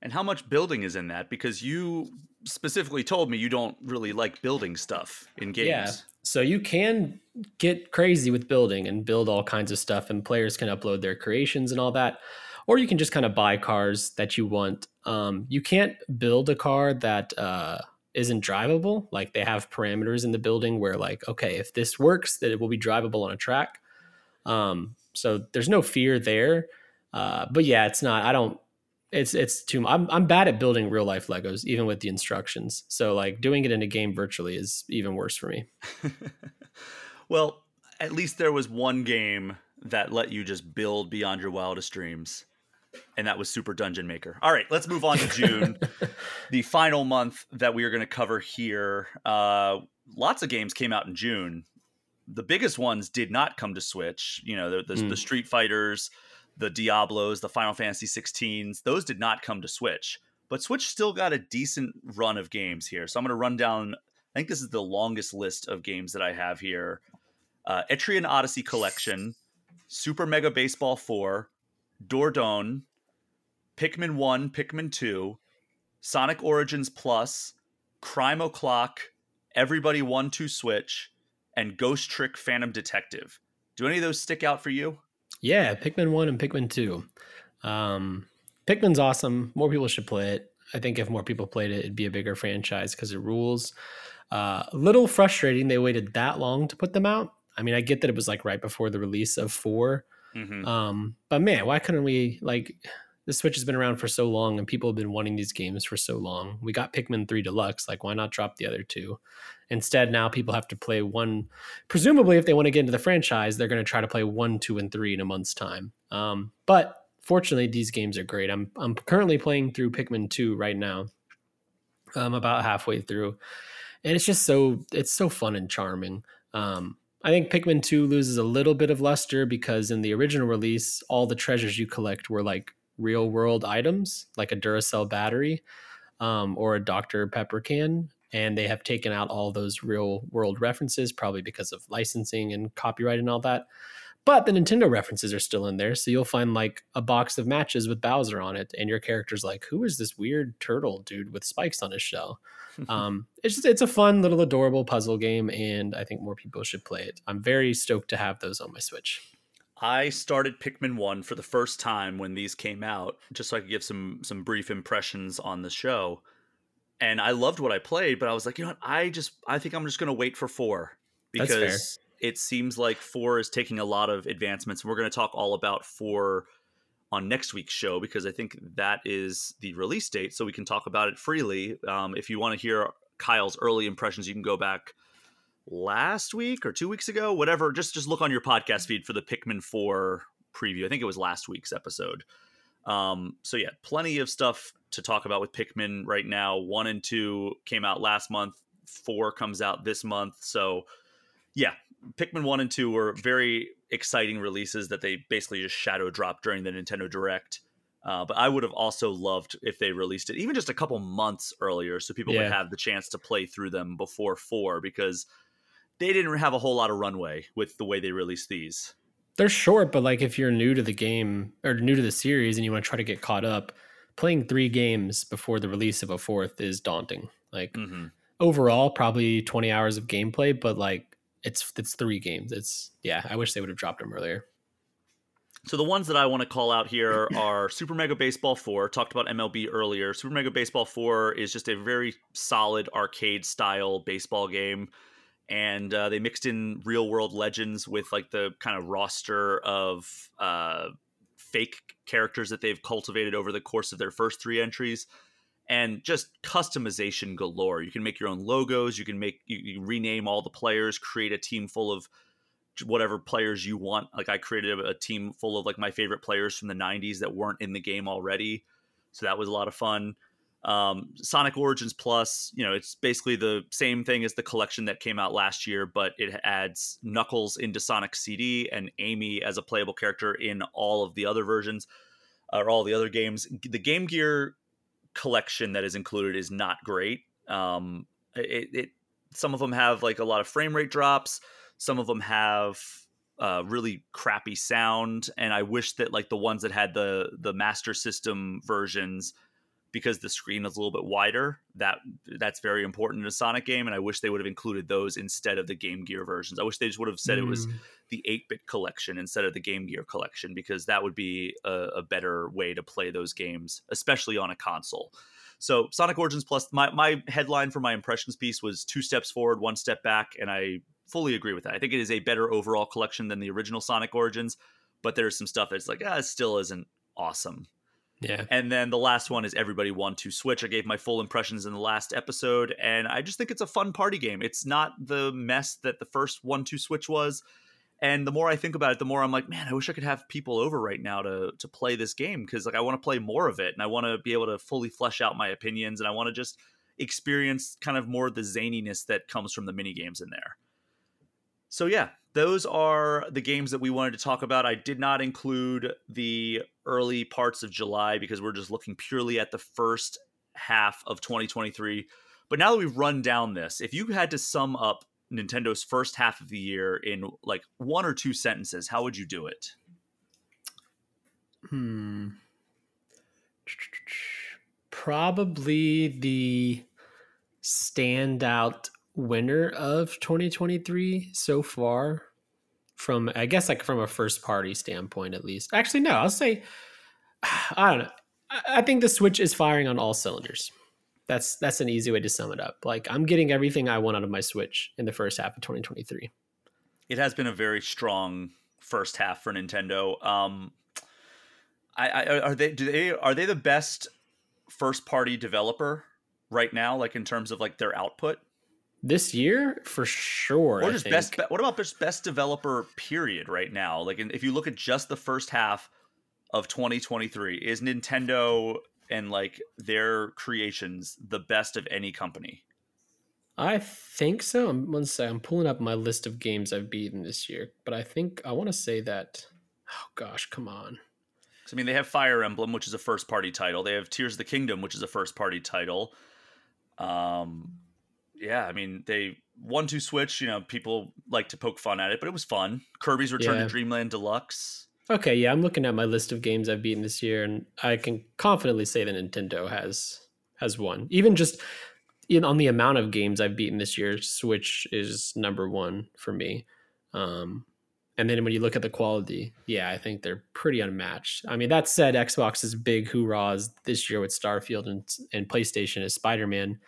And how much building is in that? Because you specifically told me you don't really like building stuff in games. Yeah, so you can get crazy with building and build all kinds of stuff, and players can upload their creations and all that. Or you can just kind of buy cars that you want. Um, you can't build a car that uh, isn't drivable. Like they have parameters in the building where like, okay, if this works, then it will be drivable on a track. Um, so there's no fear there. Uh, but yeah, it's not, I don't, It's it's too. I'm I'm bad at building real life Legos, even with the instructions. So like doing it in a game virtually is even worse for me. Well, at least there was one game that let you just build beyond your wildest dreams, and that was Super Dungeon Maker. All right, let's move on to June, the final month that we are going to cover here. Uh, lots of games came out in June. The biggest ones did not come to Switch. You know, the the, mm. the Street Fighters, the Diablos, the Final Fantasy sixteens, those did not come to Switch. But Switch still got a decent run of games here. So I'm going to run down, I think this is the longest list of games that I have here. Uh, Etrian Odyssey Collection, Super Mega Baseball four, Dordon, Pikmin one, Pikmin two, Sonic Origins Plus, Crime O'Clock, Everybody one two Switch, and Ghost Trick Phantom Detective. Do any of those stick out for you? Yeah, Pikmin one and Pikmin two. Um, Pikmin's awesome. More people should play it. I think if more people played it, it'd be a bigger franchise because it rules. Uh, a little frustrating they waited that long to put them out. I mean, I get that it was like right before the release of four. Mm-hmm. Um, but man, why couldn't we, like, the Switch has been around for so long and people have been wanting these games for so long. We got Pikmin three Deluxe. Like, why not drop the other two? Instead, now people have to play one. Presumably, if they want to get into the franchise, they're going to try to play one, two, and three in a month's time. Um, but fortunately, these games are great. I'm I'm currently playing through Pikmin two right now. I'm about halfway through, and it's just so it's so fun and charming. Um, I think Pikmin two loses a little bit of luster because in the original release, all the treasures you collect were like real world items, like a Duracell battery um, or a Doctor Pepper can. And they have taken out all those real world references, probably because of licensing and copyright and all that. But the Nintendo references are still in there. So you'll find like a box of matches with Bowser on it. And your character's like, who is this weird turtle dude with spikes on his shell? um, it's just, it's a fun little adorable puzzle game. And I think more people should play it. I'm very stoked to have those on my Switch. I started Pikmin one for the first time when these came out, just so I could give some some brief impressions on the show. And I loved what I played, but I was like, you know what? I just I think I'm just going to wait for four because... That's fair. It seems like four is taking a lot of advancements. And we're going to talk all about four on next week's show, because I think that is the release date. So we can talk about it freely. Um, if you want to hear Kyle's early impressions, you can go back last week or two weeks ago, whatever. Just, just look on your podcast feed for the Pikmin four preview. I think it was last week's episode. Um, so yeah, plenty of stuff to talk about with Pikmin right now. One and two came out last month. Four comes out this month. So yeah. Pikmin one and two were very exciting releases that they basically just shadow dropped during the Nintendo Direct. Uh, but I would have also loved if they released it even just a couple months earlier so people yeah. would have the chance to play through them before four, because they didn't have a whole lot of runway with the way they released these. They're short, but like if you're new to the game or new to the series and you want to try to get caught up, playing three games before the release of a fourth is daunting. Like mm-hmm. overall, probably twenty hours of gameplay, but like, It's it's three games. It's yeah, I wish they would have dropped them earlier. So the ones that I want to call out here are Super Mega Baseball four. Talked about M L B earlier. Super Mega Baseball four is just a very solid arcade style baseball game. And uh, they mixed in real world legends with like the kind of roster of uh, fake characters that they've cultivated over the course of their first three entries. And just customization galore. You can make your own logos. You can make you, you rename all the players, create a team full of whatever players you want. Like I created a, a team full of like my favorite players from the nineties that weren't in the game already. So that was a lot of fun. Um, Sonic Origins Plus, you know, it's basically the same thing as the collection that came out last year, but it adds Knuckles into Sonic C D and Amy as a playable character in all of the other versions or all the other games. The Game Gear collection that is included is not great. Um, it, it some of them have like a lot of frame rate drops. Some of them have uh, really crappy sound, and I wish that like the ones that had the the Master System versions, because the screen is a little bit wider. That that's very important in a Sonic game, and I wish they would have included those instead of the Game Gear versions. I wish they just would have said mm. it was the eight-bit collection instead of the Game Gear collection, because that would be a, a better way to play those games, especially on a console. So Sonic Origins Plus, my, my headline for my impressions piece was two steps forward, one step back, and I fully agree with that. I think it is a better overall collection than the original Sonic Origins, but there's some stuff that's like, ah, it still isn't awesome. Yeah. And then the last one is Everybody one two Switch. I gave my full impressions in the last episode, and I just think it's a fun party game. It's not the mess that the first one two Switch was. And the more I think about it, the more I'm like, man, I wish I could have people over right now to to play this game, because like I want to play more of it, and I want to be able to fully flesh out my opinions, and I want to just experience kind of more of the zaniness that comes from the mini games in there. So yeah, those are the games that we wanted to talk about. I did not include the early parts of July because we're just looking purely at the first half of twenty twenty-three. But now that we've run down this, if you had to sum up Nintendo's first half of the year in like one or two sentences, how would you do it? Hmm. Probably the standout winner of twenty twenty-three so far, from I guess like from a first party standpoint at least. Actually, no, I'll say I don't know. I think the Switch is firing on all cylinders. That's that's an easy way to sum it up. Like, I'm getting everything I want out of my Switch in the first half of twenty twenty-three. It has been a very strong first half for Nintendo. Um, I, I are they do they are they the best first party developer right now? Like in terms of like their output this year, for sure. Or just best. What about just best developer period right now? Like if you look at just the first half of twenty twenty-three, is Nintendo and like their creations the best of any company? I think so. I'm, one sec, I'm pulling up my list of games I've beaten this year, but I think I want to say that, oh gosh, come on. I mean, they have Fire Emblem, which is a first party title. They have Tears of the Kingdom, which is a first party title. Um, yeah, I mean, they one, two switch, you know, people like to poke fun at it, but it was fun. Kirby's Return yeah. to Dream Land Deluxe. Okay, yeah, I'm looking at my list of games I've beaten this year, and I can confidently say that Nintendo has has won. Even just in, on the amount of games I've beaten this year, Switch is number one for me. Um, and then when you look at the quality, yeah, I think they're pretty unmatched. I mean, that said, Xbox's big hoorahs this year with Starfield and, and PlayStation is Spider-Man.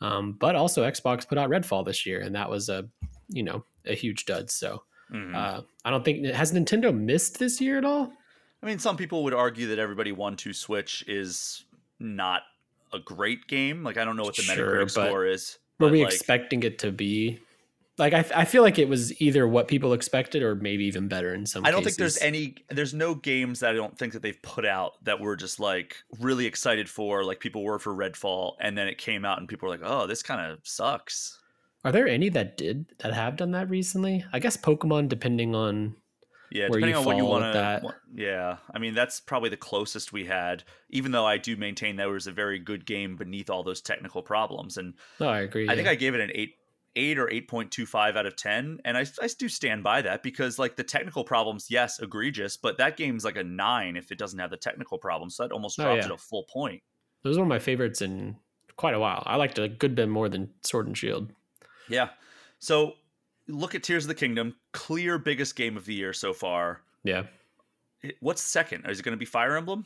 Um, but also Xbox put out Redfall this year, and that was a, you know, a huge dud, so... Mm-hmm. Uh, I don't think has Nintendo missed this year at all. I mean, some people would argue that Everybody one two Switch is not a great game. Like, I don't know what the sure, Metacritic but score is. But were we like, expecting it to be? Like, I I feel like it was either what people expected or maybe even better in some cases. I don't cases. think there's any. There's no games that I don't think that they've put out that we're just like really excited for. Like people were for Redfall, and then it came out, and people were like, "Oh, this kind of sucks." Are there any that did that have done that recently? I guess Pokemon, depending on yeah, where depending you on fall what you want that. Yeah, I mean that's probably the closest we had. Even though I do maintain that it was a very good game beneath all those technical problems. And no, I agree. I yeah. think I gave it an eight, eight or eight point two five out of ten, and I I do stand by that because like the technical problems, yes, egregious, but that game's like a nine if it doesn't have the technical problems. So that almost drops oh, yeah. it a full point. Those are one of my favorites in quite a while. I liked it a good bit more than Sword and Shield. Yeah. So look at Tears of the Kingdom, clear biggest game of the year so far. Yeah. What's second? Is it going to be Fire Emblem?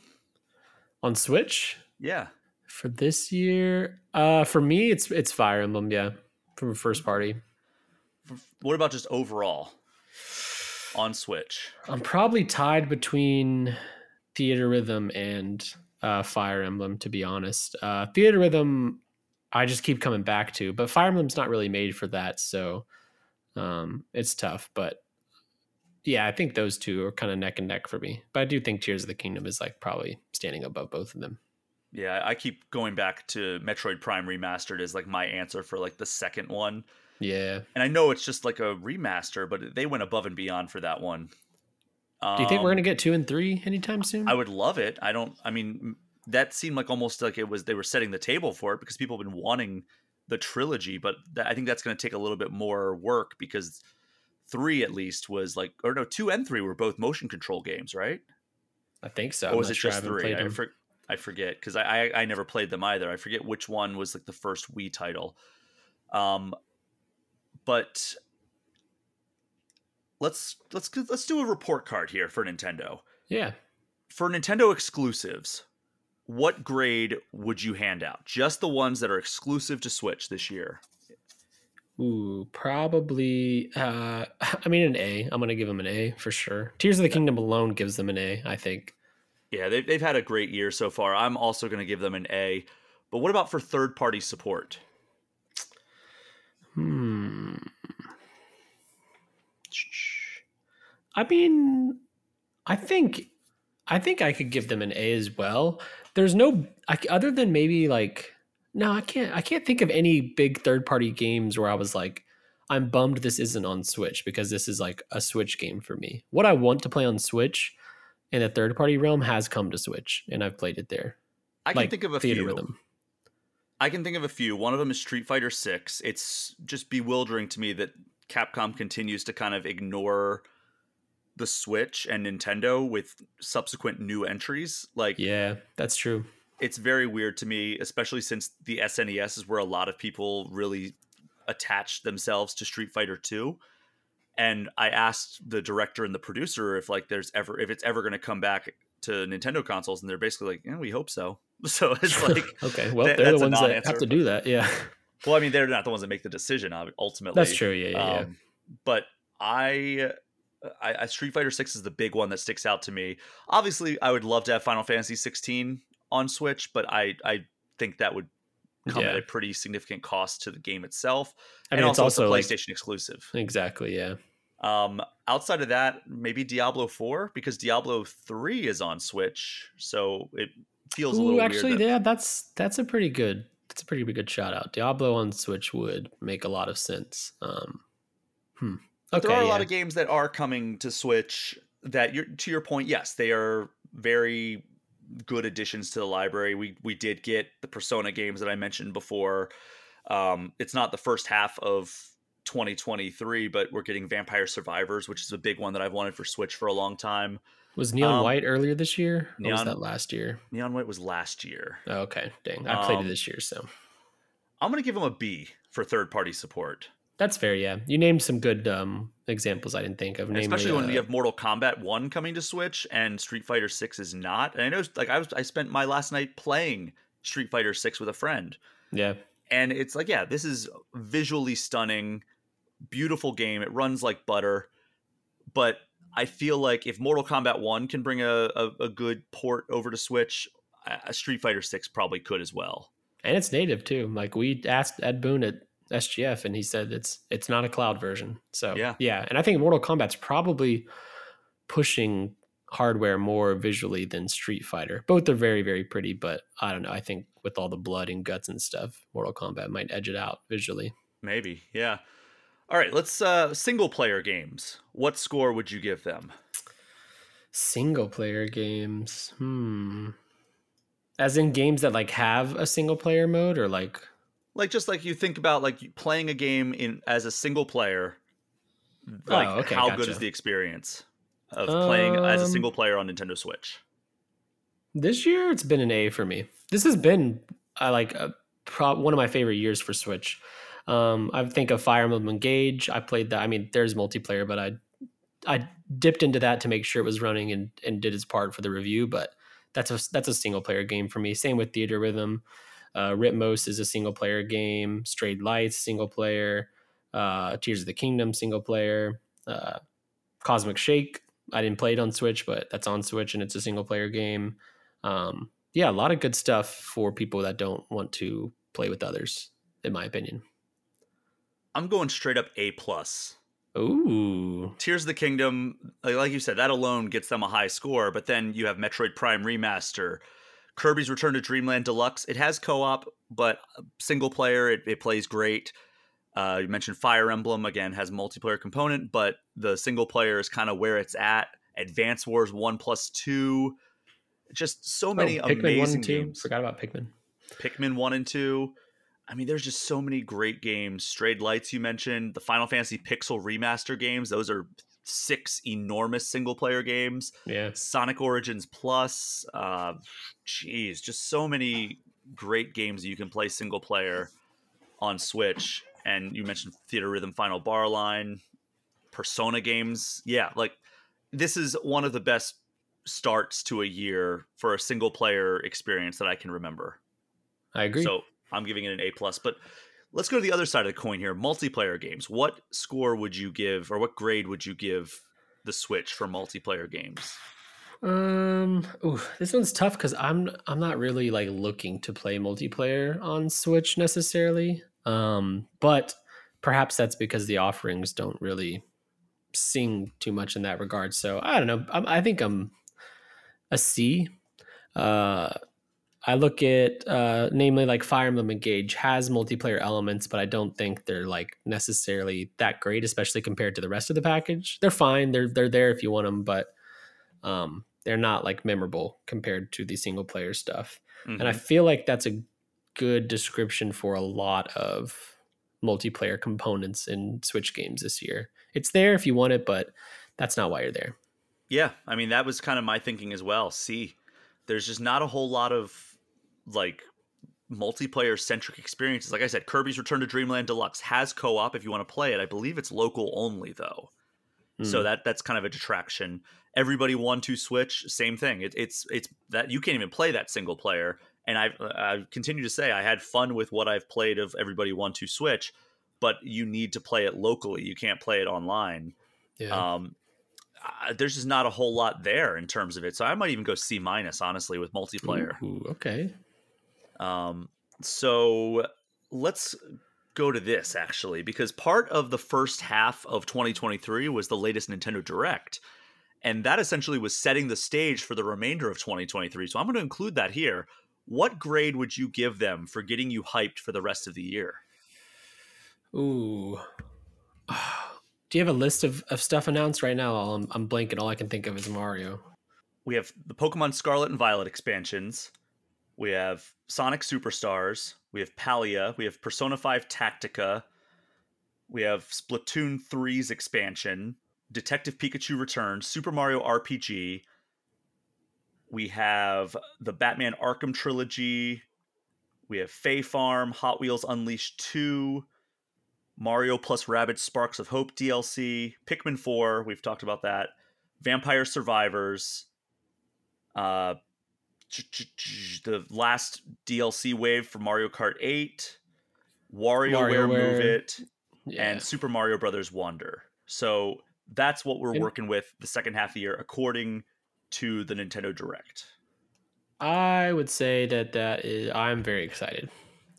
On Switch? Yeah. For this year, uh, for me, it's it's Fire Emblem, yeah, from first party. What about just overall on Switch? I'm probably tied between Theater Rhythm and uh, Fire Emblem, to be honest. Uh, Theater Rhythm... I just keep coming back to, but Fire Emblem's not really made for that, so um, it's tough. But yeah, I think those two are kind of neck and neck for me. But I do think Tears of the Kingdom is like probably standing above both of them. Yeah, I keep going back to Metroid Prime Remastered as like my answer for like the second one. Yeah, and I know it's just like a remaster, but they went above and beyond for that one. Um, do you think we're gonna get two and three anytime soon? I would love it. I don't. I mean. That seemed like almost like it was they were setting the table for it because people have been wanting the trilogy, but th- I think that's going to take a little bit more work because three at least was like, or no, two and three were both motion control games, right? I think so. Or was it sure just I three? I, for- I forget because I, I I never played them either. I forget which one was like the first Wii title. Um, but let's let's let's do a report card here for Nintendo. Yeah, for Nintendo exclusives. What grade would you hand out? Just the ones that are exclusive to Switch this year. Ooh, probably, uh, I mean, an A. I'm going to give them an A for sure. Tears of the Kingdom alone gives them an A, I think. Yeah, they've, they've had a great year so far. I'm also going to give them an A. But what about for third-party support? Hmm. I mean, I think... I think I could give them an A as well. There's no I, other than maybe like no, I can't. I can't think of any big third-party games where I was like, I'm bummed this isn't on Switch because this is like a Switch game for me. What I want to play on Switch in the third-party realm has come to Switch, and I've played it there. I can like, think of a Theater few. Rhythm. I can think of a few. One of them is Street Fighter six. It's just bewildering to me that Capcom continues to kind of ignore the Switch and Nintendo with subsequent new entries. Like, yeah, that's true. It's very weird to me, especially since the S N E S is where a lot of people really attached themselves to Street Fighter two. And I asked the director and the producer if like there's ever if it's ever going to come back to Nintendo consoles, and they're basically like, yeah, we hope so. So it's like, okay, well, th- they're the ones that have to do that. Yeah. Well, I mean, they're not the ones that make the decision ultimately. That's true. Yeah. yeah, um, yeah. But I, I, I, Street Fighter six is the big one that sticks out to me. Obviously, I would love to have Final Fantasy sixteen on Switch, but I, I think that would come yeah. at a pretty significant cost to the game itself. I mean, and it's also, also it's a PlayStation like, exclusive. Exactly. Yeah. Um, outside of that, maybe Diablo four, because Diablo three is on Switch, so it feels Ooh, a little actually, weird. That... Yeah, that's that's a pretty good. That's a pretty good shout out. Diablo on Switch would make a lot of sense. Um, hmm. Okay, there are a yeah. lot of games that are coming to Switch that, you're, to your point, yes, they are very good additions to the library. We we did get the Persona games that I mentioned before. Um, it's not the first half of twenty twenty-three, but we're getting Vampire Survivors, which is a big one that I've wanted for Switch for a long time. Was Neon um, White earlier this year? Or Neon, was that last year? Neon White was last year. Oh, okay, dang. I played um, it this year, so. I'm going to give them a B for third-party support. That's fair, yeah. You named some good um, examples I didn't think of. Namely, especially when uh, we have Mortal Kombat one coming to Switch and Street Fighter six is not. And I know like I was, I spent my last night playing Street Fighter six with a friend. Yeah. And it's like, yeah, this is visually stunning, beautiful game. It runs like butter. But I feel like if Mortal Kombat one can bring a, a, a good port over to Switch, uh, Street Fighter six probably could as well. And it's native, too. Like, we asked Ed Boon at S G F and he said it's it's not a cloud version, so yeah yeah and I think Mortal Kombat's probably pushing hardware more visually than Street Fighter. Both are very very pretty, but I don't know, I think with all the blood and guts and stuff, Mortal Kombat might edge it out visually, maybe. Yeah. All right, let's uh single player games. What score would you give them? Single player games, hmm as in games that like have a single player mode, or like Like just like you think about like playing a game in as a single player, like oh, okay, how gotcha. Good is the experience of um, playing as a single player on Nintendo Switch? This year, it's been an A for me. This has been I like a, pro, one of my favorite years for Switch. Um, I think of Fire Emblem Engage. I played that. I mean, there's multiplayer, but I I dipped into that to make sure it was running and, and did its part for the review. But that's a that's a single player game for me. Same with Theater Rhythm. Uh, Ritmos is a single player game, Strayed Lights, single player, uh, Tears of the Kingdom, single player, uh, Cosmic Shake. I didn't play it on Switch, but that's on Switch and it's a single player game. Um, yeah, a lot of good stuff for people that don't want to play with others, in my opinion. I'm going straight up A plus. Ooh. Tears of the Kingdom, like you said, that alone gets them a high score, but then you have Metroid Prime Remaster, Kirby's Return to Dream Land Deluxe. It has co-op, but single player, it, it plays great. Uh, you mentioned Fire Emblem, again, has a multiplayer component, but the single player is kind of where it's at. Advance Wars one plus two. Just so many oh, Pikmin amazing one and two. Games. Forgot about Pikmin. Pikmin one and two. I mean, there's just so many great games. Strayed Lights, you mentioned. The Final Fantasy Pixel Remaster games. Those are six enormous single player games. Yeah. Sonic Origins Plus. Uh, geez, just so many great games you can play single player on Switch. And you mentioned Theater Rhythm Final Bar Line, Persona games. Yeah, like this is one of the best starts to a year for a single player experience that I can remember. I agree. So I'm giving it an A plus. But let's go to the other side of the coin here. Multiplayer games. What score would you give, or what grade would you give the Switch for multiplayer games? Um, ooh, this one's tough because I'm I'm not really like looking to play multiplayer on Switch necessarily. Um, but perhaps that's because the offerings don't really sing too much in that regard. So I don't know. I, I think I'm a C. Uh. I look at, uh, namely, like Fire Emblem Engage has multiplayer elements, but I don't think they're like necessarily that great, especially compared to the rest of the package. They're fine; they're they're there if you want them, but um, they're not like memorable compared to the single player stuff. Mm-hmm. And I feel like that's a good description for a lot of multiplayer components in Switch games this year. It's there if you want it, but that's not why you're there. Yeah, I mean, that was kind of my thinking as well. See, there's just not a whole lot of, like, multiplayer-centric experiences. Like I said, Kirby's Return to Dream Land Deluxe has co-op if you want to play it. I believe it's local only, though. Mm. So that that's kind of a detraction. Everybody won to Switch, same thing. It, it's it's that you can't even play that single player. And I I continue to say I had fun with what I've played of Everybody Won to Switch, but you need to play it locally. You can't play it online. Yeah. Um, Uh, there's just not a whole lot there in terms of it. So I might even go C minus, honestly, with multiplayer. Ooh, okay. Um, so let's go to this, actually, because part of the first half of twenty twenty-three was the latest Nintendo Direct. And that essentially was setting the stage for the remainder of twenty twenty-three. So I'm going to include that here. What grade would you give them for getting you hyped for the rest of the year? Ooh. Do you have a list of, of stuff announced right now? I'm, I'm blanking. All I can think of is Mario. We have the Pokemon Scarlet and Violet expansions. We have Sonic Superstars. We have Palkia. We have Persona five Tactica. We have Splatoon three's expansion. Detective Pikachu Returns. Super Mario R P G. We have the Batman Arkham Trilogy. We have Fae Farm. Hot Wheels Unleashed two. Mario plus Rabbids Sparks of Hope D L C, Pikmin four, we've talked about that, Vampire Survivors, uh, the last D L C wave for Mario Kart eight, WarioWare Move It, yeah. and Super Mario Bros. Wonder. So that's what we're working with the second half of the year, according to the Nintendo Direct. I would say that that is, I'm very excited.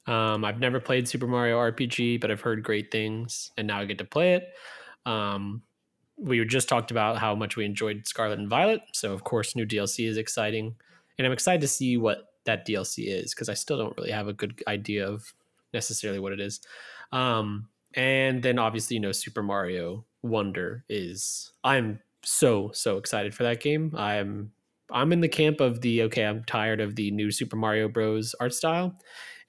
Um, I've never played Super Mario R P G, but I've heard great things, and now I get to play it. Um, we just talked about how much we enjoyed Scarlet and Violet, so of course new D L C is exciting, and I'm excited to see what that D L C is, because I still don't really have a good idea of necessarily what it is. Um, and then obviously, you know, Super Mario Wonder is... I'm so, so excited for that game. I'm... I'm in the camp of the, okay, I'm tired of the new Super Mario Bros. Art style,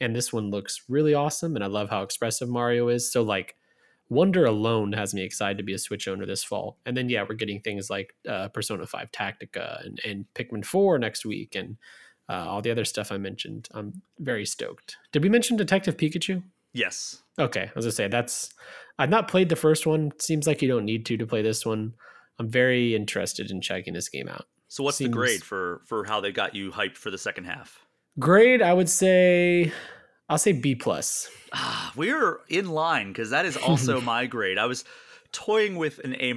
and this one looks really awesome, and I love how expressive Mario is. So, like, Wonder alone has me excited to be a Switch owner this fall. And then, yeah, we're getting things like uh, Persona five Tactica and, and Pikmin four next week and uh, all the other stuff I mentioned. I'm very stoked. Did we mention Detective Pikachu? Yes. Okay, I was going to say, that's... I've not played the first one. Seems like you don't need to to play this one. I'm very interested in checking this game out. So what's Seems. the grade for, for how they got you hyped for the second half? Grade, I would say, I'll say B plus. Ah, we're in line because that is also my grade. I was toying with an A-,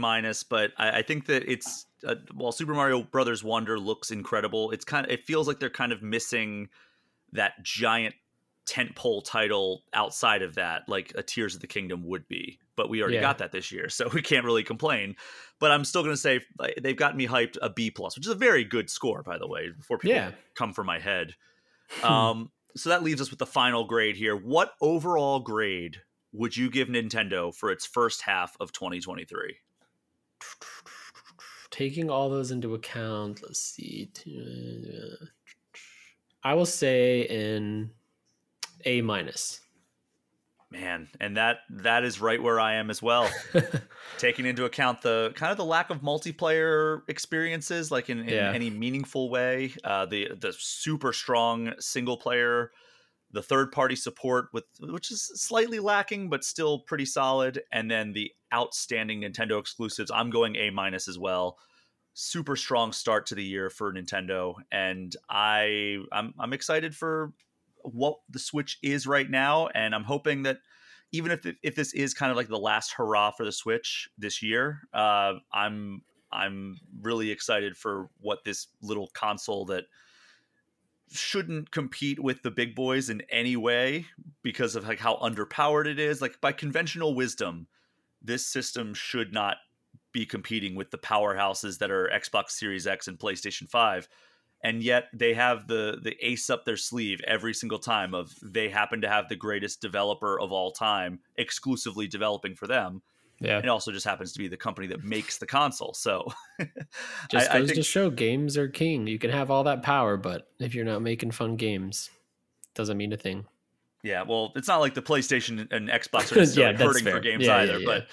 but I, I think that it's, uh, while Super Mario Bros. Wonder looks incredible, it's kind of, it feels like they're kind of missing that giant tentpole title outside of that, like a Tears of the Kingdom would be. But we already yeah. got that this year, so we can't really complain. But I'm still going to say they've gotten me hyped a B plus, which is a very good score, by the way, before people yeah. come for my head. um, so that leaves us with the final grade here. What overall grade would you give Nintendo for its first half of twenty twenty-three? Taking all those into account, let's see. I will say in... A minus, man, and that that is right where I am as well. Taking into account the kind of the lack of multiplayer experiences, like in, in yeah. any meaningful way, uh, the the super strong single player, the third party support with which is slightly lacking but still pretty solid, and then the outstanding Nintendo exclusives. I'm going A minus as well. Super strong start to the year for Nintendo, and I I'm I'm excited for what the Switch is right now, and I'm hoping that even if if this is kind of like the last hurrah for the Switch this year, uh I'm I'm really excited for what this little console that shouldn't compete with the big boys in any way because of like how underpowered it is. Like by conventional wisdom, this system should not be competing with the powerhouses that are Xbox Series X and PlayStation five. And yet they have the the ace up their sleeve every single time of they happen to have the greatest developer of all time exclusively developing for them. Yeah. And it also just happens to be the company that makes the console. So just I, goes I think, to show games are king. You can have all that power, but if you're not making fun games, it doesn't mean a thing. Yeah, well, it's not like the PlayStation and Xbox are yeah, hurting fair. for games yeah, either, yeah, yeah. but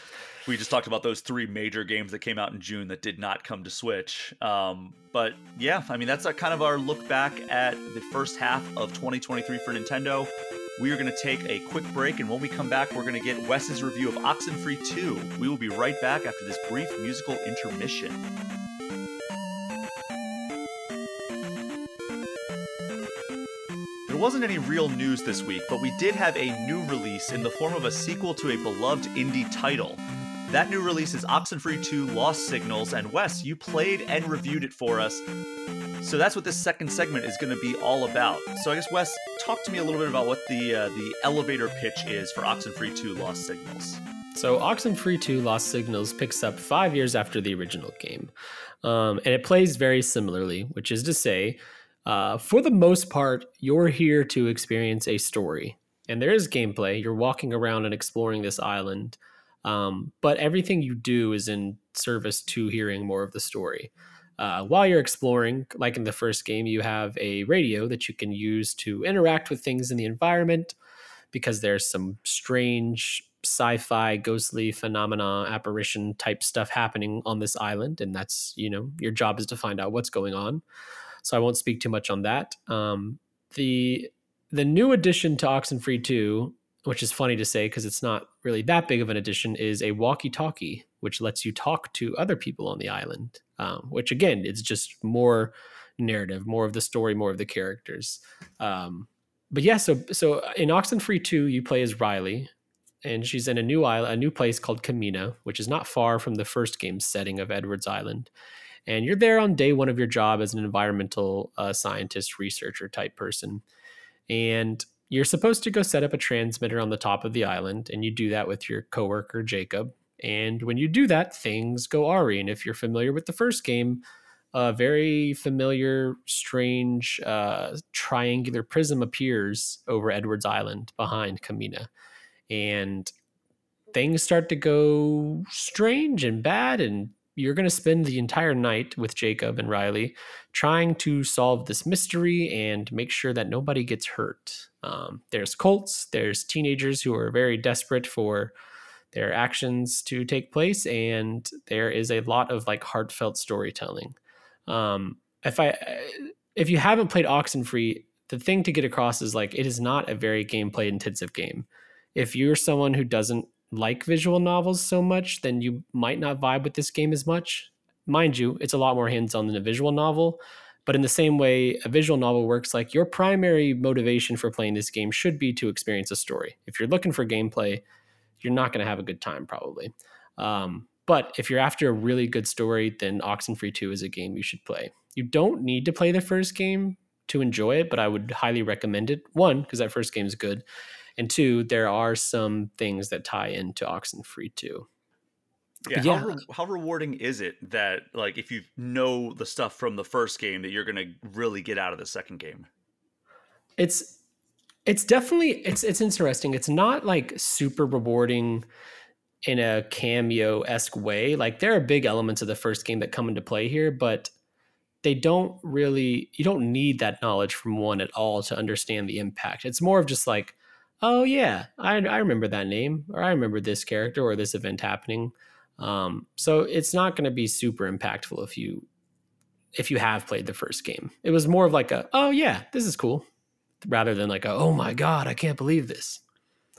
we just talked about those three major games that came out in June that did not come to Switch. Um, but yeah, I mean, that's a, kind of our look back at the first half of twenty twenty-three for Nintendo. We are going to take a quick break, and when we come back, we're going to get Wes's review of Oxenfree two. We will be right back after this brief musical intermission. There wasn't any real news this week, but we did have a new release in the form of a sequel to a beloved indie title. That new release is Oxenfree two Lost Signals, and Wes, you played and reviewed it for us. So that's what this second segment is going to be all about. So I guess, Wes, talk to me a little bit about what the uh, the elevator pitch is for Oxenfree two Lost Signals. So Oxenfree two Lost Signals picks up five years after the original game, um, and it plays very similarly, which is to say, Uh, for the most part, you're here to experience a story, and there is gameplay. You're walking around and exploring this island, um, but everything you do is in service to hearing more of the story. Uh, while you're exploring, like in the first game, you have a radio that you can use to interact with things in the environment, because there's some strange sci-fi ghostly phenomena, apparition type stuff happening on this island, and that's, you know, your job is to find out what's going on. So I won't speak too much on that. Um, the the new addition to Oxenfree two, which is funny to say because it's not really that big of an addition, is a walkie-talkie, which lets you talk to other people on the island, um, which, again, it's just more narrative, more of the story, more of the characters. Um, but yeah, so so in Oxenfree two, you play as Riley, and she's in a new island, a new place called Kamina, which is not far from the first game's setting of Edward's Island. And you're there on day one of your job as an environmental uh, scientist, researcher type person. And you're supposed to go set up a transmitter on the top of the island. And you do that with your coworker, Jacob. And when you do that, things go awry. And if you're familiar with the first game, a very familiar, strange uh, triangular prism appears over Edward's Island behind Kamina. And things start to go strange and bad, and you're going to spend the entire night with Jacob and Riley trying to solve this mystery and make sure that nobody gets hurt. Um, there's cults, there's teenagers who are very desperate for their actions to take place, and there is a lot of like heartfelt storytelling. Um, if I, if you haven't played Oxenfree, the thing to get across is like it is not a very gameplay intensive game. If you're someone who doesn't like visual novels so much, then you might not vibe with this game as much. Mind you, it's a lot more hands-on than a visual novel, but in the same way a visual novel works, like your primary motivation for playing this game should be to experience a story. If you're looking for gameplay, you're not going to have a good time probably. Um, but if you're after a really good story, then Oxenfree two is a game you should play. You don't need to play the first game to enjoy it, but I would highly recommend it. One, because that first game is good. And two, there are some things that tie into Oxenfree two. Yeah, yeah. How, re- how rewarding is it that, like, if you know the stuff from the first game, that you're going to really get out of the second game? It's it's definitely, it's it's interesting. It's not, like, super rewarding in a cameo-esque way. Like, there are big elements of the first game that come into play here, but they don't really, you don't need that knowledge from one at all to understand the impact. It's more of just, like, oh yeah, I I remember that name, or I remember this character or this event happening. Um, so it's not going to be super impactful if you if you have played the first game. It was more of like a, oh yeah, this is cool, rather than like a, oh my God, I can't believe this.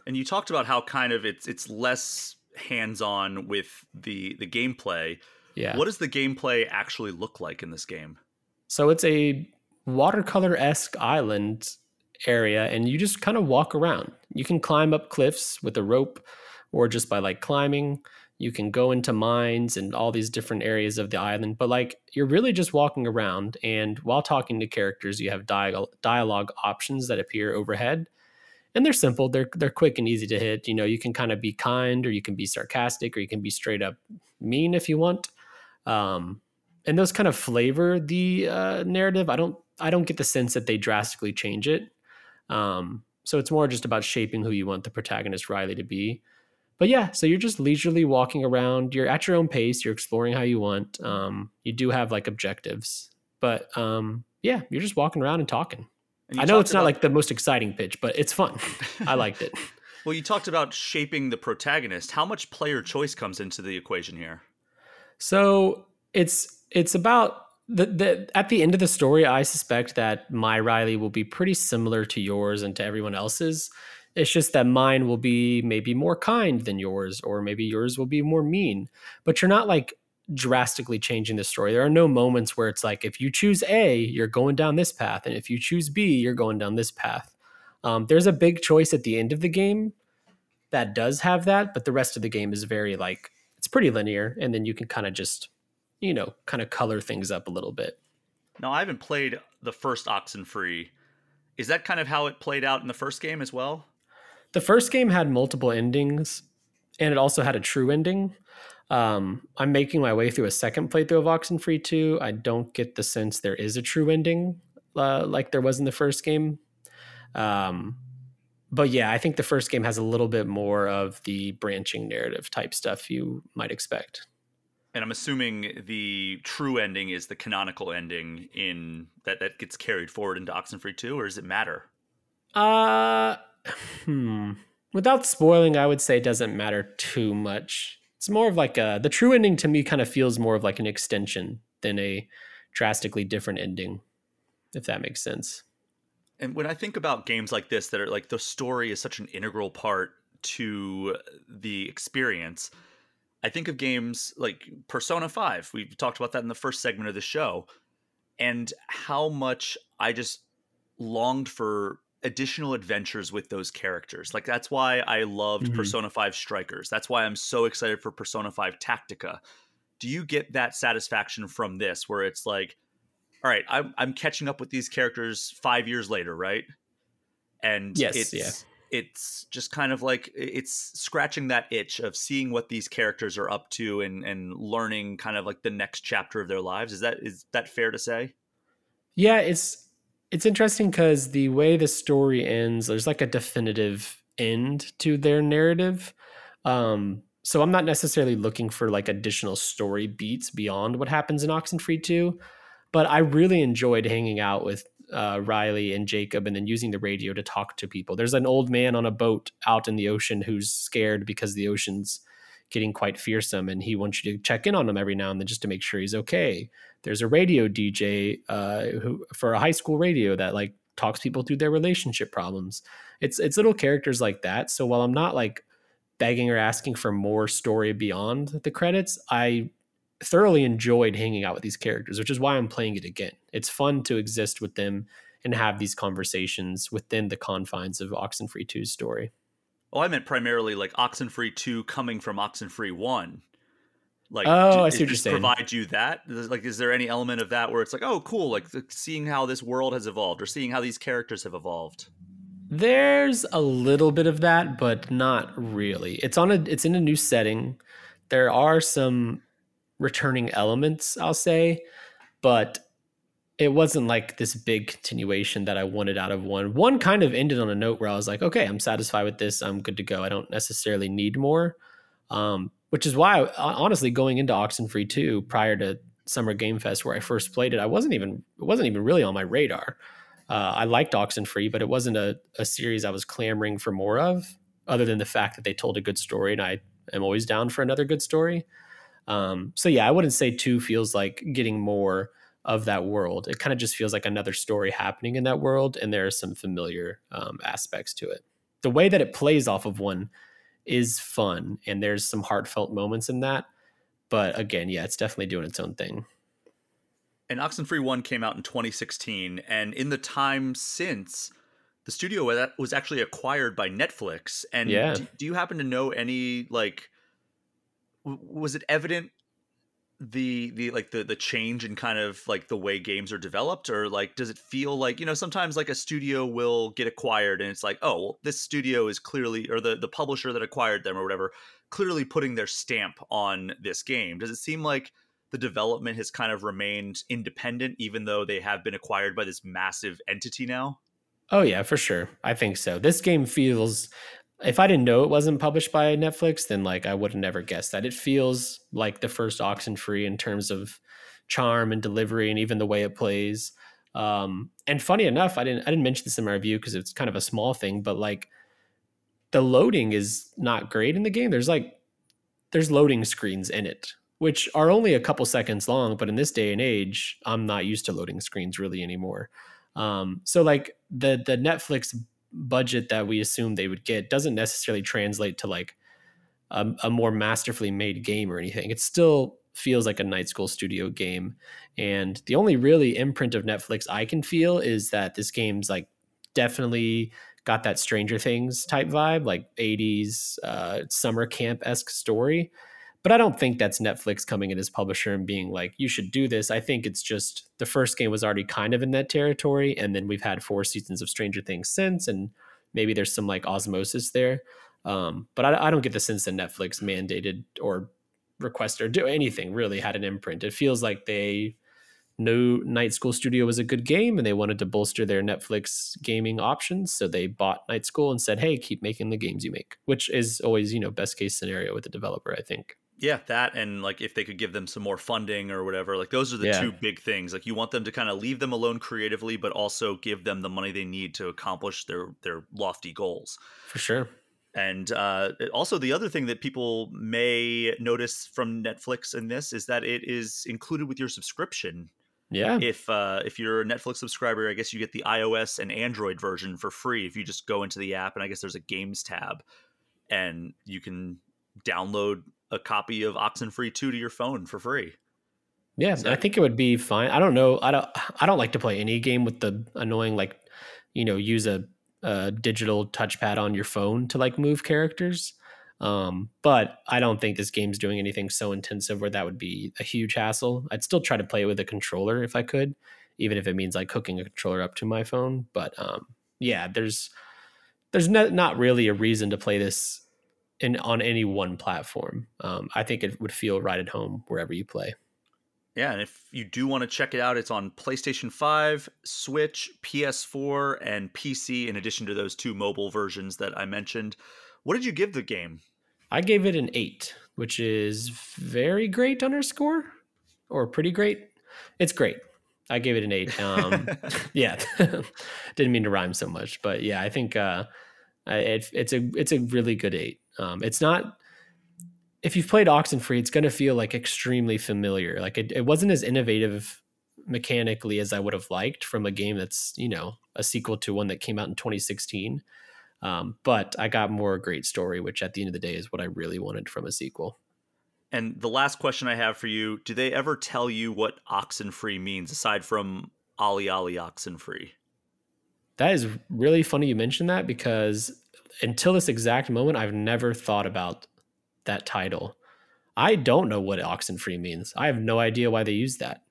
And you talked about how kind of it's it's less hands-on with the the gameplay. Yeah. What does the gameplay actually look like in this game? So it's a watercolor-esque island area, and you just kind of walk around. You can climb up cliffs with a rope, or just by like climbing. You can go into mines and all these different areas of the island, but like you're really just walking around, and while talking to characters, you have dialogue dialogue options that appear overhead, and they're simple. They're they're quick and easy to hit. You know, you can kind of be kind, or you can be sarcastic, or you can be straight up mean if you want. Um, and those kind of flavor the uh, narrative. I don't I don't get the sense that they drastically change it. Um, so it's more just about shaping who you want the protagonist Riley to be. But yeah, so you're just leisurely walking around. You're at your own pace. You're exploring how you want. Um, you do have like objectives, but um, yeah, you're just walking around and talking. And I know it's about, not like the most exciting pitch, but it's fun. I liked it. Well, you talked about shaping the protagonist. How much player choice comes into the equation here? So it's it's about the, the at the end of the story, I suspect that my Riley will be pretty similar to yours and to everyone else's. It's just that mine will be maybe more kind than yours, or maybe yours will be more mean. But you're not like drastically changing the story. There are no moments where it's like, if you choose A, you're going down this path, and if you choose B, you're going down this path. Um, there's a big choice at the end of the game that does have that, but the rest of the game is very like, it's pretty linear, and then you can kind of just, you know, kind of color things up a little bit. Now, I haven't played the first Oxenfree. Is that kind of how it played out in the first game as well? The first game had multiple endings, and it also had a true ending. Um, I'm making my way through a second playthrough of Oxenfree two. I don't get the sense there is a true ending uh, like there was in the first game. Um, but yeah, I think the first game has a little bit more of the branching narrative type stuff you might expect. And I'm assuming the true ending is the canonical ending in that, that gets carried forward into Oxenfree two, or does it matter? Uh... Hmm. Without spoiling, I would say it doesn't matter too much. It's more of like a, the true ending to me kind of feels more of like an extension than a drastically different ending, if that makes sense. And when I think about games like this, that are like the story is such an integral part to the experience, I think of games like Persona five. We talked about that in the first segment of the show, and how much I just longed for additional adventures with those characters. Like, that's why I loved mm-hmm. Persona five Strikers. That's why I'm so excited for Persona five Tactica. Do you get that satisfaction from this, where it's like, all right, I'm, I'm catching up with these characters five years later, right? And yes, it's, yeah. it's just kind of like, it's scratching that itch of seeing what these characters are up to and, and learning kind of like the next chapter of their lives. Is that, is that fair to say? Yeah, it's, It's interesting because the way the story ends, there's like a definitive end to their narrative. Um, so I'm not necessarily looking for like additional story beats beyond what happens in Oxenfree two, but I really enjoyed hanging out with uh, Riley and Jacob, and then using the radio to talk to people. There's an old man on a boat out in the ocean who's scared because the ocean's getting quite fearsome, and he wants you to check in on him every now and then just to make sure he's okay. There's a radio D J uh, who, for a high school radio that like talks people through their relationship problems. It's it's little characters like that. So while I'm not like begging or asking for more story beyond the credits, I thoroughly enjoyed hanging out with these characters, which is why I'm playing it again. It's fun to exist with them and have these conversations within the confines of Oxenfree two's story. Oh, I meant primarily like Oxenfree two coming from Oxenfree one. Like, oh, I see what you're saying. Provide you that? Like, is there any element of that where it's like, oh, cool, like seeing how this world has evolved, or seeing how these characters have evolved? There's a little bit of that, but not really. It's on a, it's in a new setting. There are some returning elements, I'll say, but it wasn't like this big continuation that I wanted out of one. One kind of ended on a note where I was like, okay, I'm satisfied with this. I'm good to go. I don't necessarily need more. Um, which is why, honestly, going into Oxenfree two prior to Summer Game Fest, where I first played it, I wasn't even, it wasn't even really on my radar. Uh, I liked Oxenfree, but it wasn't a, a series I was clamoring for more of, other than the fact that they told a good story, and I am always down for another good story. Um, so yeah, I wouldn't say two feels like getting more of that world. It kind of just feels like another story happening in that world, and there are some familiar um, aspects to it. The way that it plays off of one is fun, and there's some heartfelt moments in that, but again, yeah, it's definitely doing its own thing. And Oxenfree one came out in twenty sixteen, and in the time since, the studio was actually acquired by Netflix. And yeah. do, do you happen to know any, like, w- was it evident the the like the the change in kind of like the way games are developed? Or like, does it feel like, you know, sometimes like a studio will get acquired and it's like, oh well, this studio is clearly, or the the publisher that acquired them or whatever, clearly putting their stamp on this game. Does it seem like the development has kind of remained independent, even though they have been acquired by this massive entity now? Oh yeah, for sure. I think so. This game feels, if I didn't know it wasn't published by Netflix, then like I would have never guessed that. It feels like the first Oxenfree in terms of charm and delivery, and even the way it plays. Um, and funny enough, I didn't I didn't mention this in my review because it's kind of a small thing, but like the loading is not great in the game. There's like there's loading screens in it, which are only a couple seconds long, but in this day and age, I'm not used to loading screens really anymore. Um, so like the the Netflix budget that we assumed they would get doesn't necessarily translate to like a, a more masterfully made game or anything. It still feels like a Night School Studio game. And the only really imprint of Netflix I can feel is that this game's like definitely got that Stranger Things type vibe, like eighties uh, summer camp-esque story. But I don't think that's Netflix coming in as publisher and being like, you should do this. I think it's just the first game was already kind of in that territory. And then we've had four seasons of Stranger Things since, and maybe there's some like osmosis there. Um, but I, I don't get the sense that Netflix mandated or requested or do anything really had an imprint. It feels like they knew Night School Studio was a good game and they wanted to bolster their Netflix gaming options. So they bought Night School and said, hey, keep making the games you make, which is always, you know, best case scenario with the developer, I think. Yeah, that and like if they could give them some more funding or whatever, like those are the yeah. two big things. Like you want them to kind of leave them alone creatively, but also give them the money they need to accomplish their their lofty goals. For sure. And uh, also the other thing that people may notice from Netflix in this is that it is included with your subscription. Yeah. If uh, if you're a Netflix subscriber, I guess you get the iOS and Android version for free if you just go into the app, and I guess there's a games tab and you can download a copy of Oxenfree two to your phone for free. Yeah, so I think it would be fine. I don't know. I don't I don't like to play any game with the annoying, like, you know, use a, a digital touchpad on your phone to like move characters. Um, but I don't think this game's doing anything so intensive where that would be a huge hassle. I'd still try to play with a controller if I could, even if it means like hooking a controller up to my phone. But um, yeah, there's there's no, not really a reason to play this in on any one platform. Um, I think it would feel right at home wherever you play. Yeah, and if you do want to check it out, it's on PlayStation five, Switch, P S four, and P C, in addition to those two mobile versions that I mentioned. What did you give the game? I gave it an eight, which is very great underscore, or pretty great. It's great. I gave it an eight. Um, yeah, didn't mean to rhyme so much, but yeah, I think uh, it, it's a it's a really good eight. Um, it's not, if you've played Oxenfree, it's going to feel like extremely familiar. Like it, it wasn't as innovative mechanically as I would have liked from a game that's, you know, a sequel to one that came out in twenty sixteen. Um, but I got more great story, which at the end of the day is what I really wanted from a sequel. And the last question I have for you, do they ever tell you what Oxenfree means aside from Ollie Ollie Oxenfree? That is really funny you mentioned that, because until this exact moment, I've never thought about that title. I don't know what Oxenfree means. I have no idea why they use that.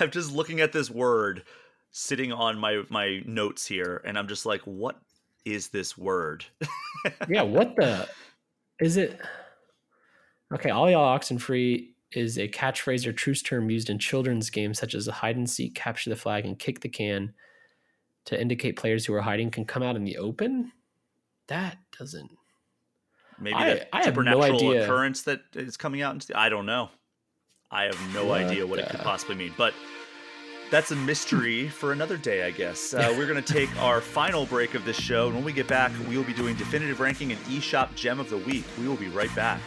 I'm just looking at this word sitting on my, my notes here, and I'm just like, what is this word? Yeah, what the... Is it... Okay, Ollie Ollie Oxenfree is a catchphrase or truce term used in children's games such as hide-and-seek, capture the flag, and kick the can to indicate players who are hiding can come out in the open? That doesn't. Maybe that I, I supernatural have no idea. Occurrence that is coming out. Into, I don't know. I have no uh, idea what it could possibly mean, but that's a mystery for another day, I guess. Uh, we're going to take our final break of this show. And when we get back, we will be doing definitive ranking and eShop gem of the week. We will be right back.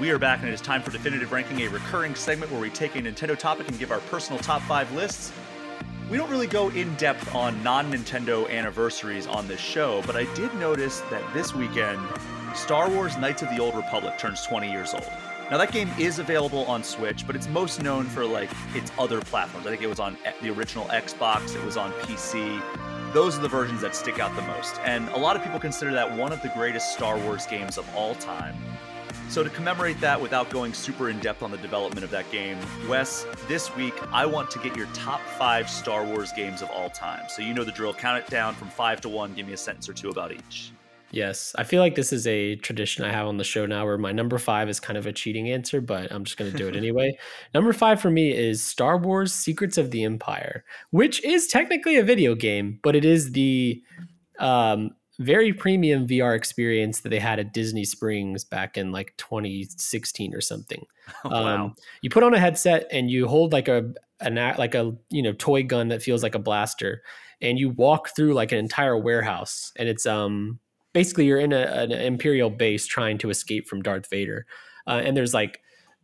We are back, and it is time for Definitive Ranking, a recurring segment where we take a Nintendo topic and give our personal top five lists. We don't really go in-depth on non-Nintendo anniversaries on this show, but I did notice that this weekend, Star Wars Knights of the Old Republic turns twenty years old. Now, that game is available on Switch, but it's most known for, like, its other platforms. I think it was on the original Xbox, it was on P C. Those are the versions that stick out the most, and a lot of people consider that one of the greatest Star Wars games of all time. So to commemorate that without going super in-depth on the development of that game, Wes, this week, I want to get your top five Star Wars games of all time. So you know the drill. Count it down from five to one. Give me a sentence or two about each. Yes. I feel like this is a tradition I have on the show now where my number five is kind of a cheating answer, but I'm just going to do it anyway. Number five for me is Star Wars Secrets of the Empire, which is technically a video game, but it is the... Um, very premium V R experience that they had at Disney Springs back in like twenty sixteen or something. Oh, wow. Um, you put on a headset and you hold like a an like a you know toy gun that feels like a blaster, and you walk through like an entire warehouse, and it's um basically you're in a, an Imperial base trying to escape from Darth Vader, uh, and there's like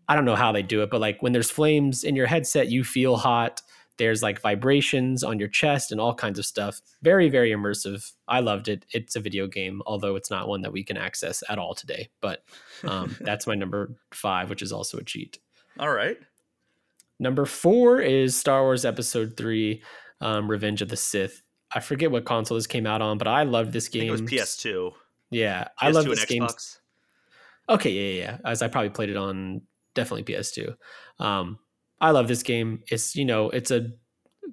I don't know how they do it, but like when there's flames in your headset, you feel hot. There's like vibrations on your chest and all kinds of stuff. Very, very immersive. I loved it. It's a video game, although it's not one that we can access at all today. But um, that's my number five, which is also a cheat. All right. Number four is Star Wars Episode three, um, Revenge of the Sith. I forget what console this came out on, but I loved this game. I think it was P S two. Yeah, P S two I loved this game. Xbox. Okay, yeah, yeah, yeah. As I probably played it on definitely P S two. Um, I love this game. It's, you know, it's a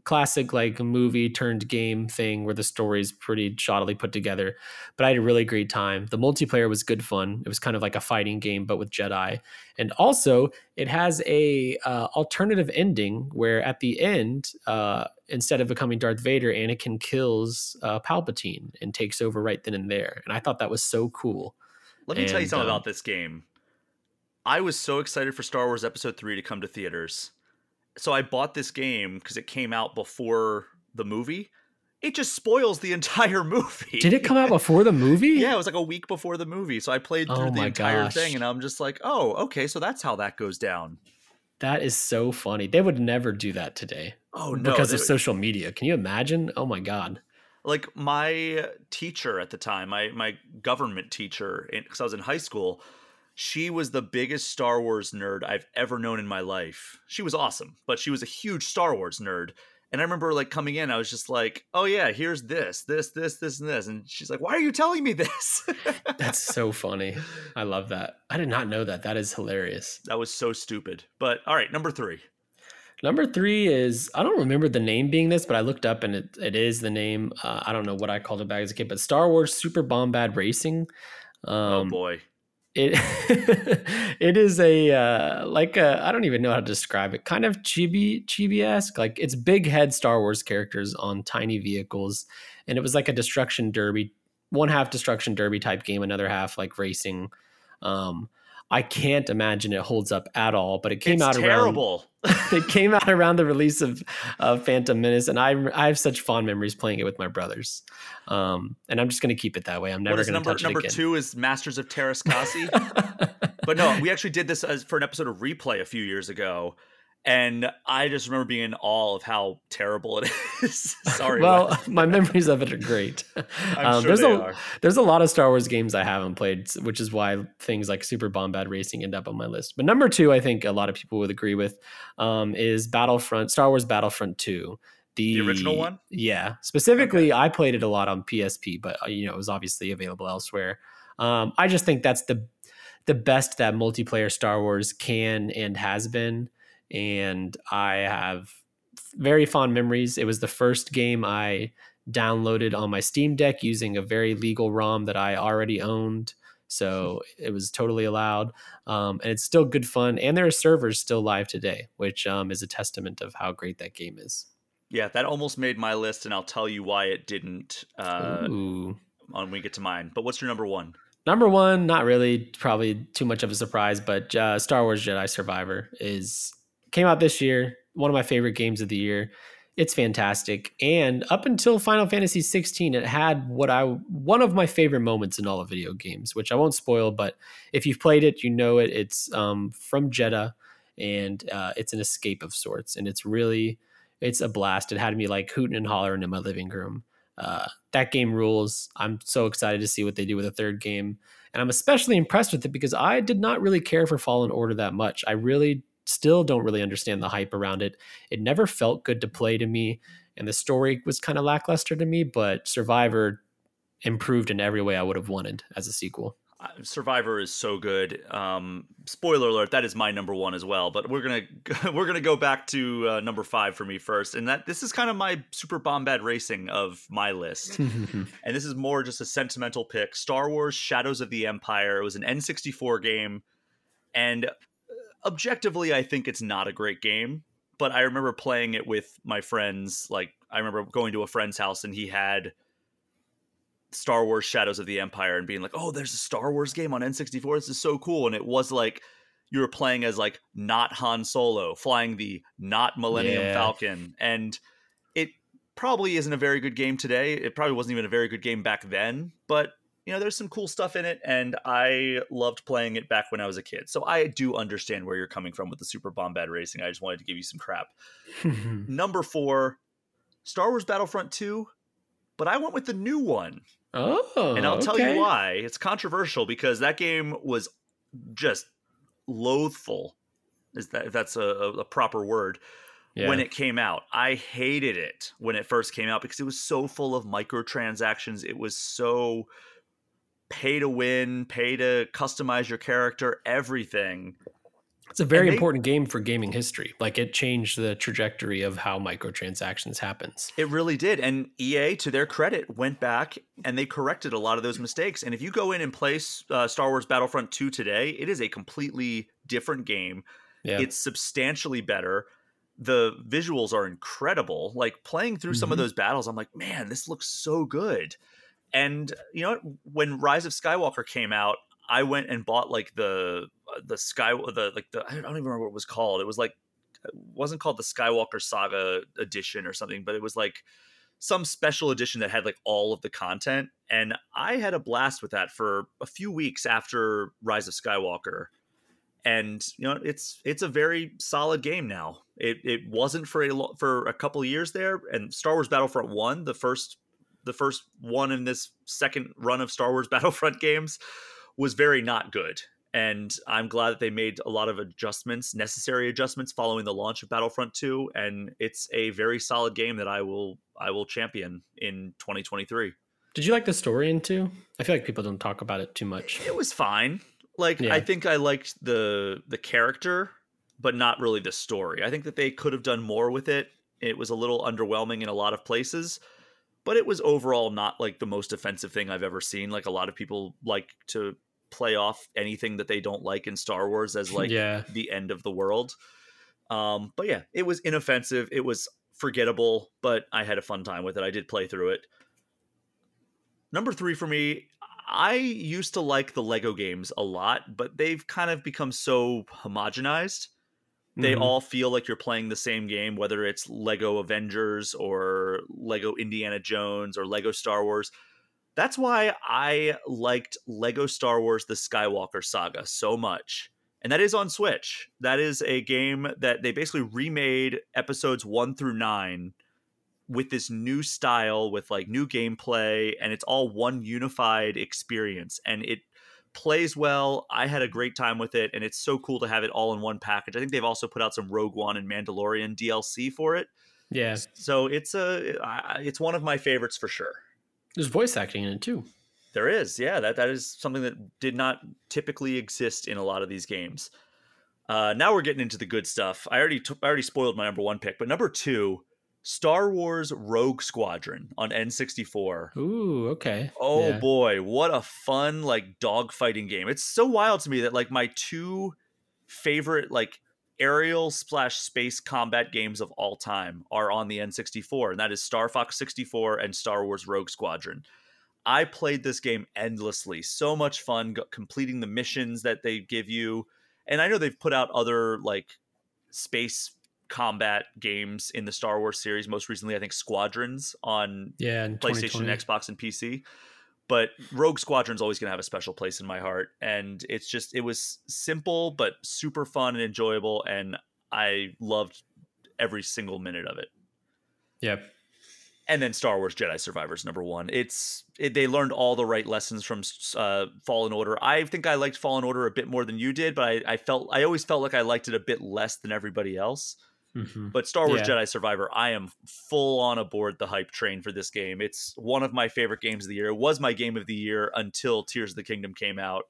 classic like movie turned game thing where the story's pretty shoddily put together, but I had a really great time. The multiplayer was good fun. It was kind of like a fighting game, but with Jedi. And also it has a uh, alternative ending where at the end, uh, instead of becoming Darth Vader, Anakin kills uh, Palpatine and takes over right then and there. And I thought that was so cool. Let me and, tell you something um, about this game. I was so excited for Star Wars Episode three to come to theaters. So I bought this game because it came out before the movie. It just spoils the entire movie. Did it come out before the movie? Yeah, it was like a week before the movie. So I played through oh the entire gosh. thing, and I'm just like, oh, okay, so that's how that goes down. That is so funny. They would never do that today. Oh, no. Because of would... social media. Can you imagine? Oh, my God. Like my teacher at the time, my, my government teacher, because I was in high school, she was the biggest Star Wars nerd I've ever known in my life. She was awesome, but she was a huge Star Wars nerd. And I remember like coming in, I was just like, oh yeah, here's this, this, this, this, and this. And she's like, why are you telling me this? That's so funny. I love that. I did not know that. That is hilarious. That was so stupid. But all right, number three. Number three is, I don't remember the name being this, but I looked up and it, it is the name. Uh, I don't know what I called it back as a kid, but Star Wars Super Bombad Racing. Um, oh boy. It it is a uh, like a, I don't even know how to describe it. Kind of chibi chibi-esque. Like it's big head Star Wars characters on tiny vehicles, and it was like a destruction derby, one half destruction derby type game, another half like racing. Um, I can't imagine it holds up at all, but it came it's out terrible. around it came out around the release of, of Phantom Menace, and I I have such fond memories playing it with my brothers. Um, and I'm just going to keep it that way. I'm never going to touch it again. Number two is Masters of Terrascasi. But no, we actually did this as, for an episode of Replay a few years ago, and I just remember being in awe of how terrible it is. Sorry. Well, my memories of it are great. I'm um, sure there's they a, are. There's a lot of Star Wars games I haven't played, which is why things like Super Bombad Racing end up on my list. But number two, I think a lot of people would agree with, um, is Battlefront, Star Wars Battlefront two. The, the original one? Yeah. Specifically, okay. I played it a lot on P S P, but you know it was obviously available elsewhere. Um, I just think that's the the best that multiplayer Star Wars can and has been. And I have very fond memories. It was the first game I downloaded on my Steam Deck using a very legal ROM that I already owned. So it was totally allowed. Um, and it's still good fun. And there are servers still live today, which um, is a testament of how great that game is. Yeah, that almost made my list. And I'll tell you why it didn't uh, Ooh. when we get to mine. But what's your number one? Number one, not really, probably too much of a surprise, but uh, Star Wars Jedi Survivor is... Came out this year, one of my favorite games of the year. It's fantastic. And up until Final Fantasy sixteen, it had what I one of my favorite moments in all of video games, which I won't spoil, but if you've played it, you know it. It's um, from Jedha, and uh, it's an escape of sorts. And it's really, it's a blast. It had me like hooting and hollering in my living room. Uh, that game rules. I'm so excited to see what they do with a third game. And I'm especially impressed with it because I did not really care for Fallen Order that much. I really still don't really understand the hype around it. It never felt good to play to me, and the story was kind of lackluster to me, but Survivor improved in every way I would have wanted as a sequel. Survivor is so good. Um, spoiler alert, that is my number one as well, but we're going to we're going to go back to uh, number five for me first, and that this is kind of my Super Bombad Racing of my list. And this is more just a sentimental pick. Star Wars Shadows of the Empire. It was an N sixty-four game, and objectively, I think it's not a great game, but I remember playing it with my friends. Like, I remember going to a friend's house and he had Star Wars Shadows of the Empire and being like, oh, there's a Star Wars game on N sixty-four. This is so cool. And it was like, you were playing as like not Han Solo, flying the not Millennium yeah. Falcon. And it probably isn't a very good game today. It probably wasn't even a very good game back then, but you know, there's some cool stuff in it. And I loved playing it back when I was a kid. So I do understand where you're coming from with the Super Bombad Racing. I just wanted to give you some crap. Number four, Star Wars Battlefront two, but I went with the new one. Oh, and I'll okay. tell you why. It's controversial because that game was just loathful, is that if that's a, a proper word, yeah. when it came out. I hated it when it first came out because it was so full of microtransactions. It was so pay to win, pay to customize your character, everything. It's a very they, important game for gaming history. Like, it changed the trajectory of how microtransactions happens. It really did. And E A, to their credit, went back and they corrected a lot of those mistakes. And if you go in and play uh, Star Wars Battlefront two today, it is a completely different game. Yeah. It's substantially better. The visuals are incredible. Like, playing through mm-hmm. some of those battles, I'm like, man, this looks so good. And you know, when Rise of Skywalker came out, I went and bought like the the sky the like the I don't even remember what it was called. It was like it wasn't called the Skywalker Saga edition or something, but it was like some special edition that had like all of the content. And I had a blast with that for a few weeks after Rise of Skywalker. And you know, it's it's a very solid game now. It it wasn't for a for a couple of years there. And Star Wars Battlefront one, the first the first one in this second run of Star Wars Battlefront games, was very not good. And I'm glad that they made a lot of adjustments, necessary adjustments following the launch of Battlefront two. And it's a very solid game that I will, I will champion in twenty twenty-three. Did you like the story in two? I feel like people don't talk about it too much. It was fine. Like, yeah. I think I liked the, the character, but not really the story. I think that they could have done more with it. It was a little underwhelming in a lot of places, but it was overall not like the most offensive thing I've ever seen. Like, a lot of people like to play off anything that they don't like in Star Wars as like yeah. the end of the world. Um, but yeah, it was inoffensive. It was forgettable, but I had a fun time with it. I did play through it. Number three for me, I used to like the Lego games a lot, but they've kind of become so homogenized. They mm-hmm. all feel like you're playing the same game, whether it's Lego Avengers or Lego Indiana Jones or Lego Star Wars. That's why I liked Lego Star Wars: The Skywalker Saga so much. And that is on Switch. That is a game that they basically remade episodes one through nine with this new style, with like new gameplay, and it's all one unified experience. And it plays well. I had a great time with it, and it's so cool to have it all in one package. I think they've also put out some Rogue One and Mandalorian D L C for it. Yeah. So it's a it's one of my favorites for sure. There's voice acting in it too. There is, yeah. That that is something that did not typically exist in a lot of these games. Uh, now we're getting into the good stuff. I already t- I already spoiled my number one pick, but number two, Star Wars Rogue Squadron on N sixty-four. Ooh, okay. Oh yeah. Boy, what a fun like dogfighting game. It's so wild to me that like my two favorite like aerial slash space combat games of all time are on the N sixty-four, and that is Star Fox sixty-four and Star Wars Rogue Squadron. I played this game endlessly. So much fun completing the missions that they give you. And I know they've put out other like space combat games in the Star Wars series. Most recently, I think Squadrons on yeah, PlayStation, Xbox, and P C. But Rogue Squadron's always going to have a special place in my heart. And it's just, it was simple, but super fun and enjoyable. And I loved every single minute of it. Yep. And then Star Wars Jedi Survivor's number one. It's it, they learned all the right lessons from uh, Fallen Order. I think I liked Fallen Order a bit more than you did, but I, I felt I always felt like I liked it a bit less than everybody else. Mm-hmm. But Star Wars yeah. Jedi Survivor, I am full on aboard the hype train for this game. It's one of my favorite games of the year. It was my game of the year until Tears of the Kingdom came out.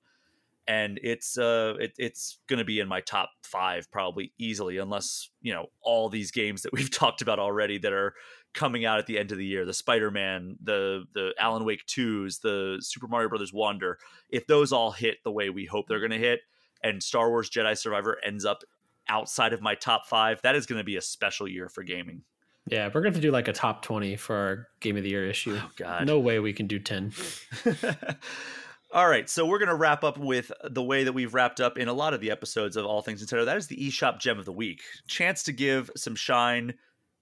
And it's uh, it, it's going to be in my top five probably easily, unless, you know, all these games that we've talked about already that are coming out at the end of the year, the Spider-Man, the the Alan Wake twos, the Super Mario Bros. Wonder, if those all hit the way we hope they're going to hit, and Star Wars Jedi Survivor ends up outside of my top five, that is going to be a special year for gaming. Yeah, we're going to have to do like a top twenty for our Game of the Year issue. Oh, God. No way we can do ten. All right, so we're going to wrap up with the way that we've wrapped up in a lot of the episodes of All Things Nintendo. That is the eShop Gem of the Week. Chance to give some shine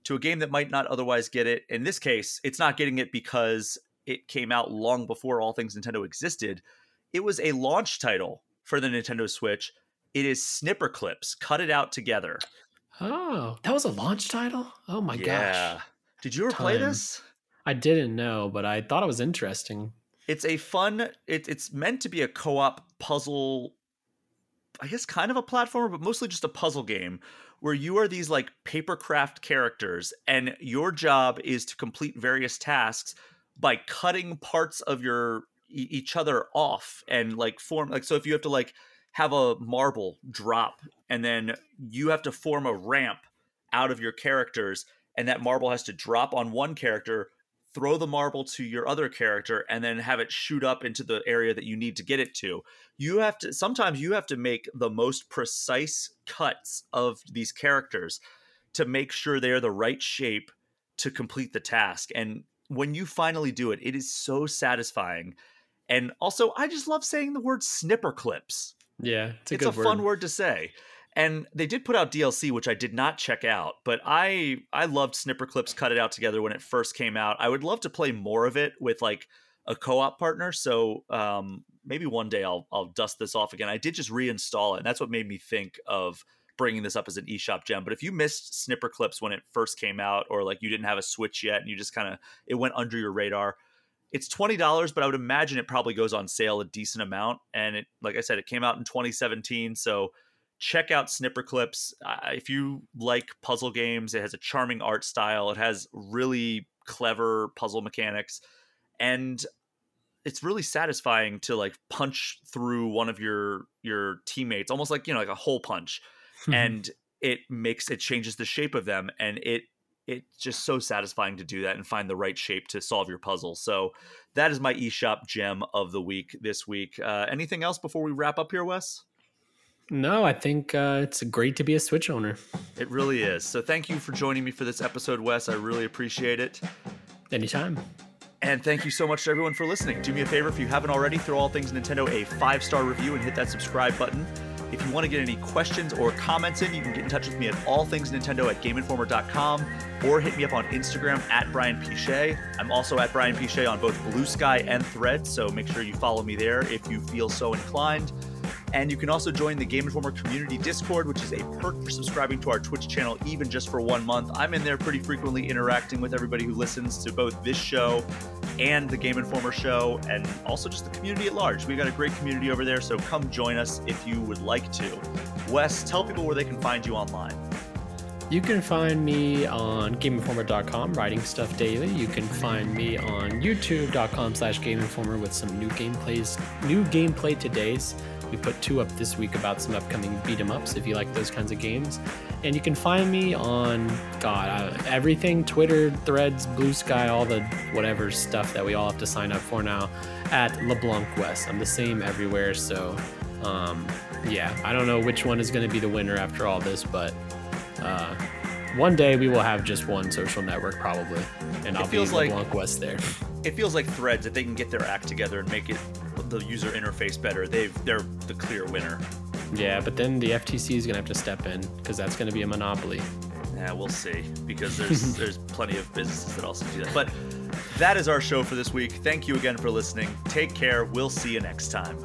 to a game that might not otherwise get it. In this case, it's not getting it because it came out long before All Things Nintendo existed. It was a launch title for the Nintendo Switch. It is Snipper Clips, Cut It Out Together. Oh, that was a launch title? Oh, my yeah. gosh. Did you ever Time. play this? I didn't know, but I thought it was interesting. It's a fun, it, it's meant to be a co-op puzzle, I guess kind of a platformer, but mostly just a puzzle game where you are these like paper craft characters and your job is to complete various tasks by cutting parts of your e- each other off and like form, like, so if you have to like have a marble drop and then you have to form a ramp out of your characters and that marble has to drop on one character, throw the marble to your other character and then have it shoot up into the area that you need to get it to. You have to, sometimes you have to make the most precise cuts of these characters to make sure they are the right shape to complete the task. And when you finally do it, it is so satisfying. And also I just love saying the word snipper clips. Yeah, it's a, it's good a word. fun word to say. And they did put out D L C, which I did not check out, but I I loved Snipper Clips Cut It Out Together when it first came out. I would love to play more of it with like a co-op partner. So um, maybe one day I'll I'll dust this off again. I did just reinstall it, and that's what made me think of bringing this up as an eShop gem. But if you missed Snipper Clips when it first came out, or like you didn't have a Switch yet and you just kind of, it went under your radar, it's twenty dollars, but I would imagine it probably goes on sale a decent amount. And it, like I said, it came out in twenty seventeen. So check out Snipper Clips. Uh, if you like puzzle games, it has a charming art style. It has really clever puzzle mechanics. And it's really satisfying to like punch through one of your, your teammates, almost like, you know, like a hole punch. And it makes, it changes the shape of them. And it, it's just so satisfying to do that and find the right shape to solve your puzzle. So that is my eShop gem of the week this week. Uh, anything else before we wrap up here, Wes? No, I think uh, it's great to be a Switch owner. It really is. So thank you for joining me for this episode, Wes. I really appreciate it. Anytime. And thank you so much to everyone for listening. Do me a favor, if you haven't already, throw All Things Nintendo a five-star review and hit that subscribe button. If you want to get any questions or comments in, you can get in touch with me at all things nintendo at game informer dot com or hit me up on Instagram at Brian P. Shea. I'm also at Brian P. Shea on both Blue Sky and Threads, so make sure you follow me there if you feel so inclined. And you can also join the Game Informer Community Discord, which is a perk for subscribing to our Twitch channel even just for one month. I'm in there pretty frequently interacting with everybody who listens to both this show and the Game Informer show, and also just the community at large. We've got a great community over there, so come join us if you would like to. Wes, tell people where they can find you online. You can find me on game informer dot com, writing stuff daily. You can find me on youtube dot com slash game informer with some new gameplays, new gameplay today's. We put two up this week about some upcoming beat 'em ups if you like those kinds of games. And you can find me on, God, uh, everything, Twitter, Threads, Blue Sky, all the whatever stuff that we all have to sign up for now, at LeBlanc West. I'm the same everywhere, so um, yeah, I don't know which one is going to be the winner after all this, but uh, one day we will have just one social network probably, and I'll be LeBlanc like, West there. It feels like Threads, if they can get their act together and make it the user interface better, they've they're the clear winner. Yeah, but then the F T C is gonna have to step in because that's gonna be a monopoly. Yeah, we'll see, because there's there's plenty of businesses that also do that. But that is our show for this week. Thank you again for listening. Take care. We'll see you next time.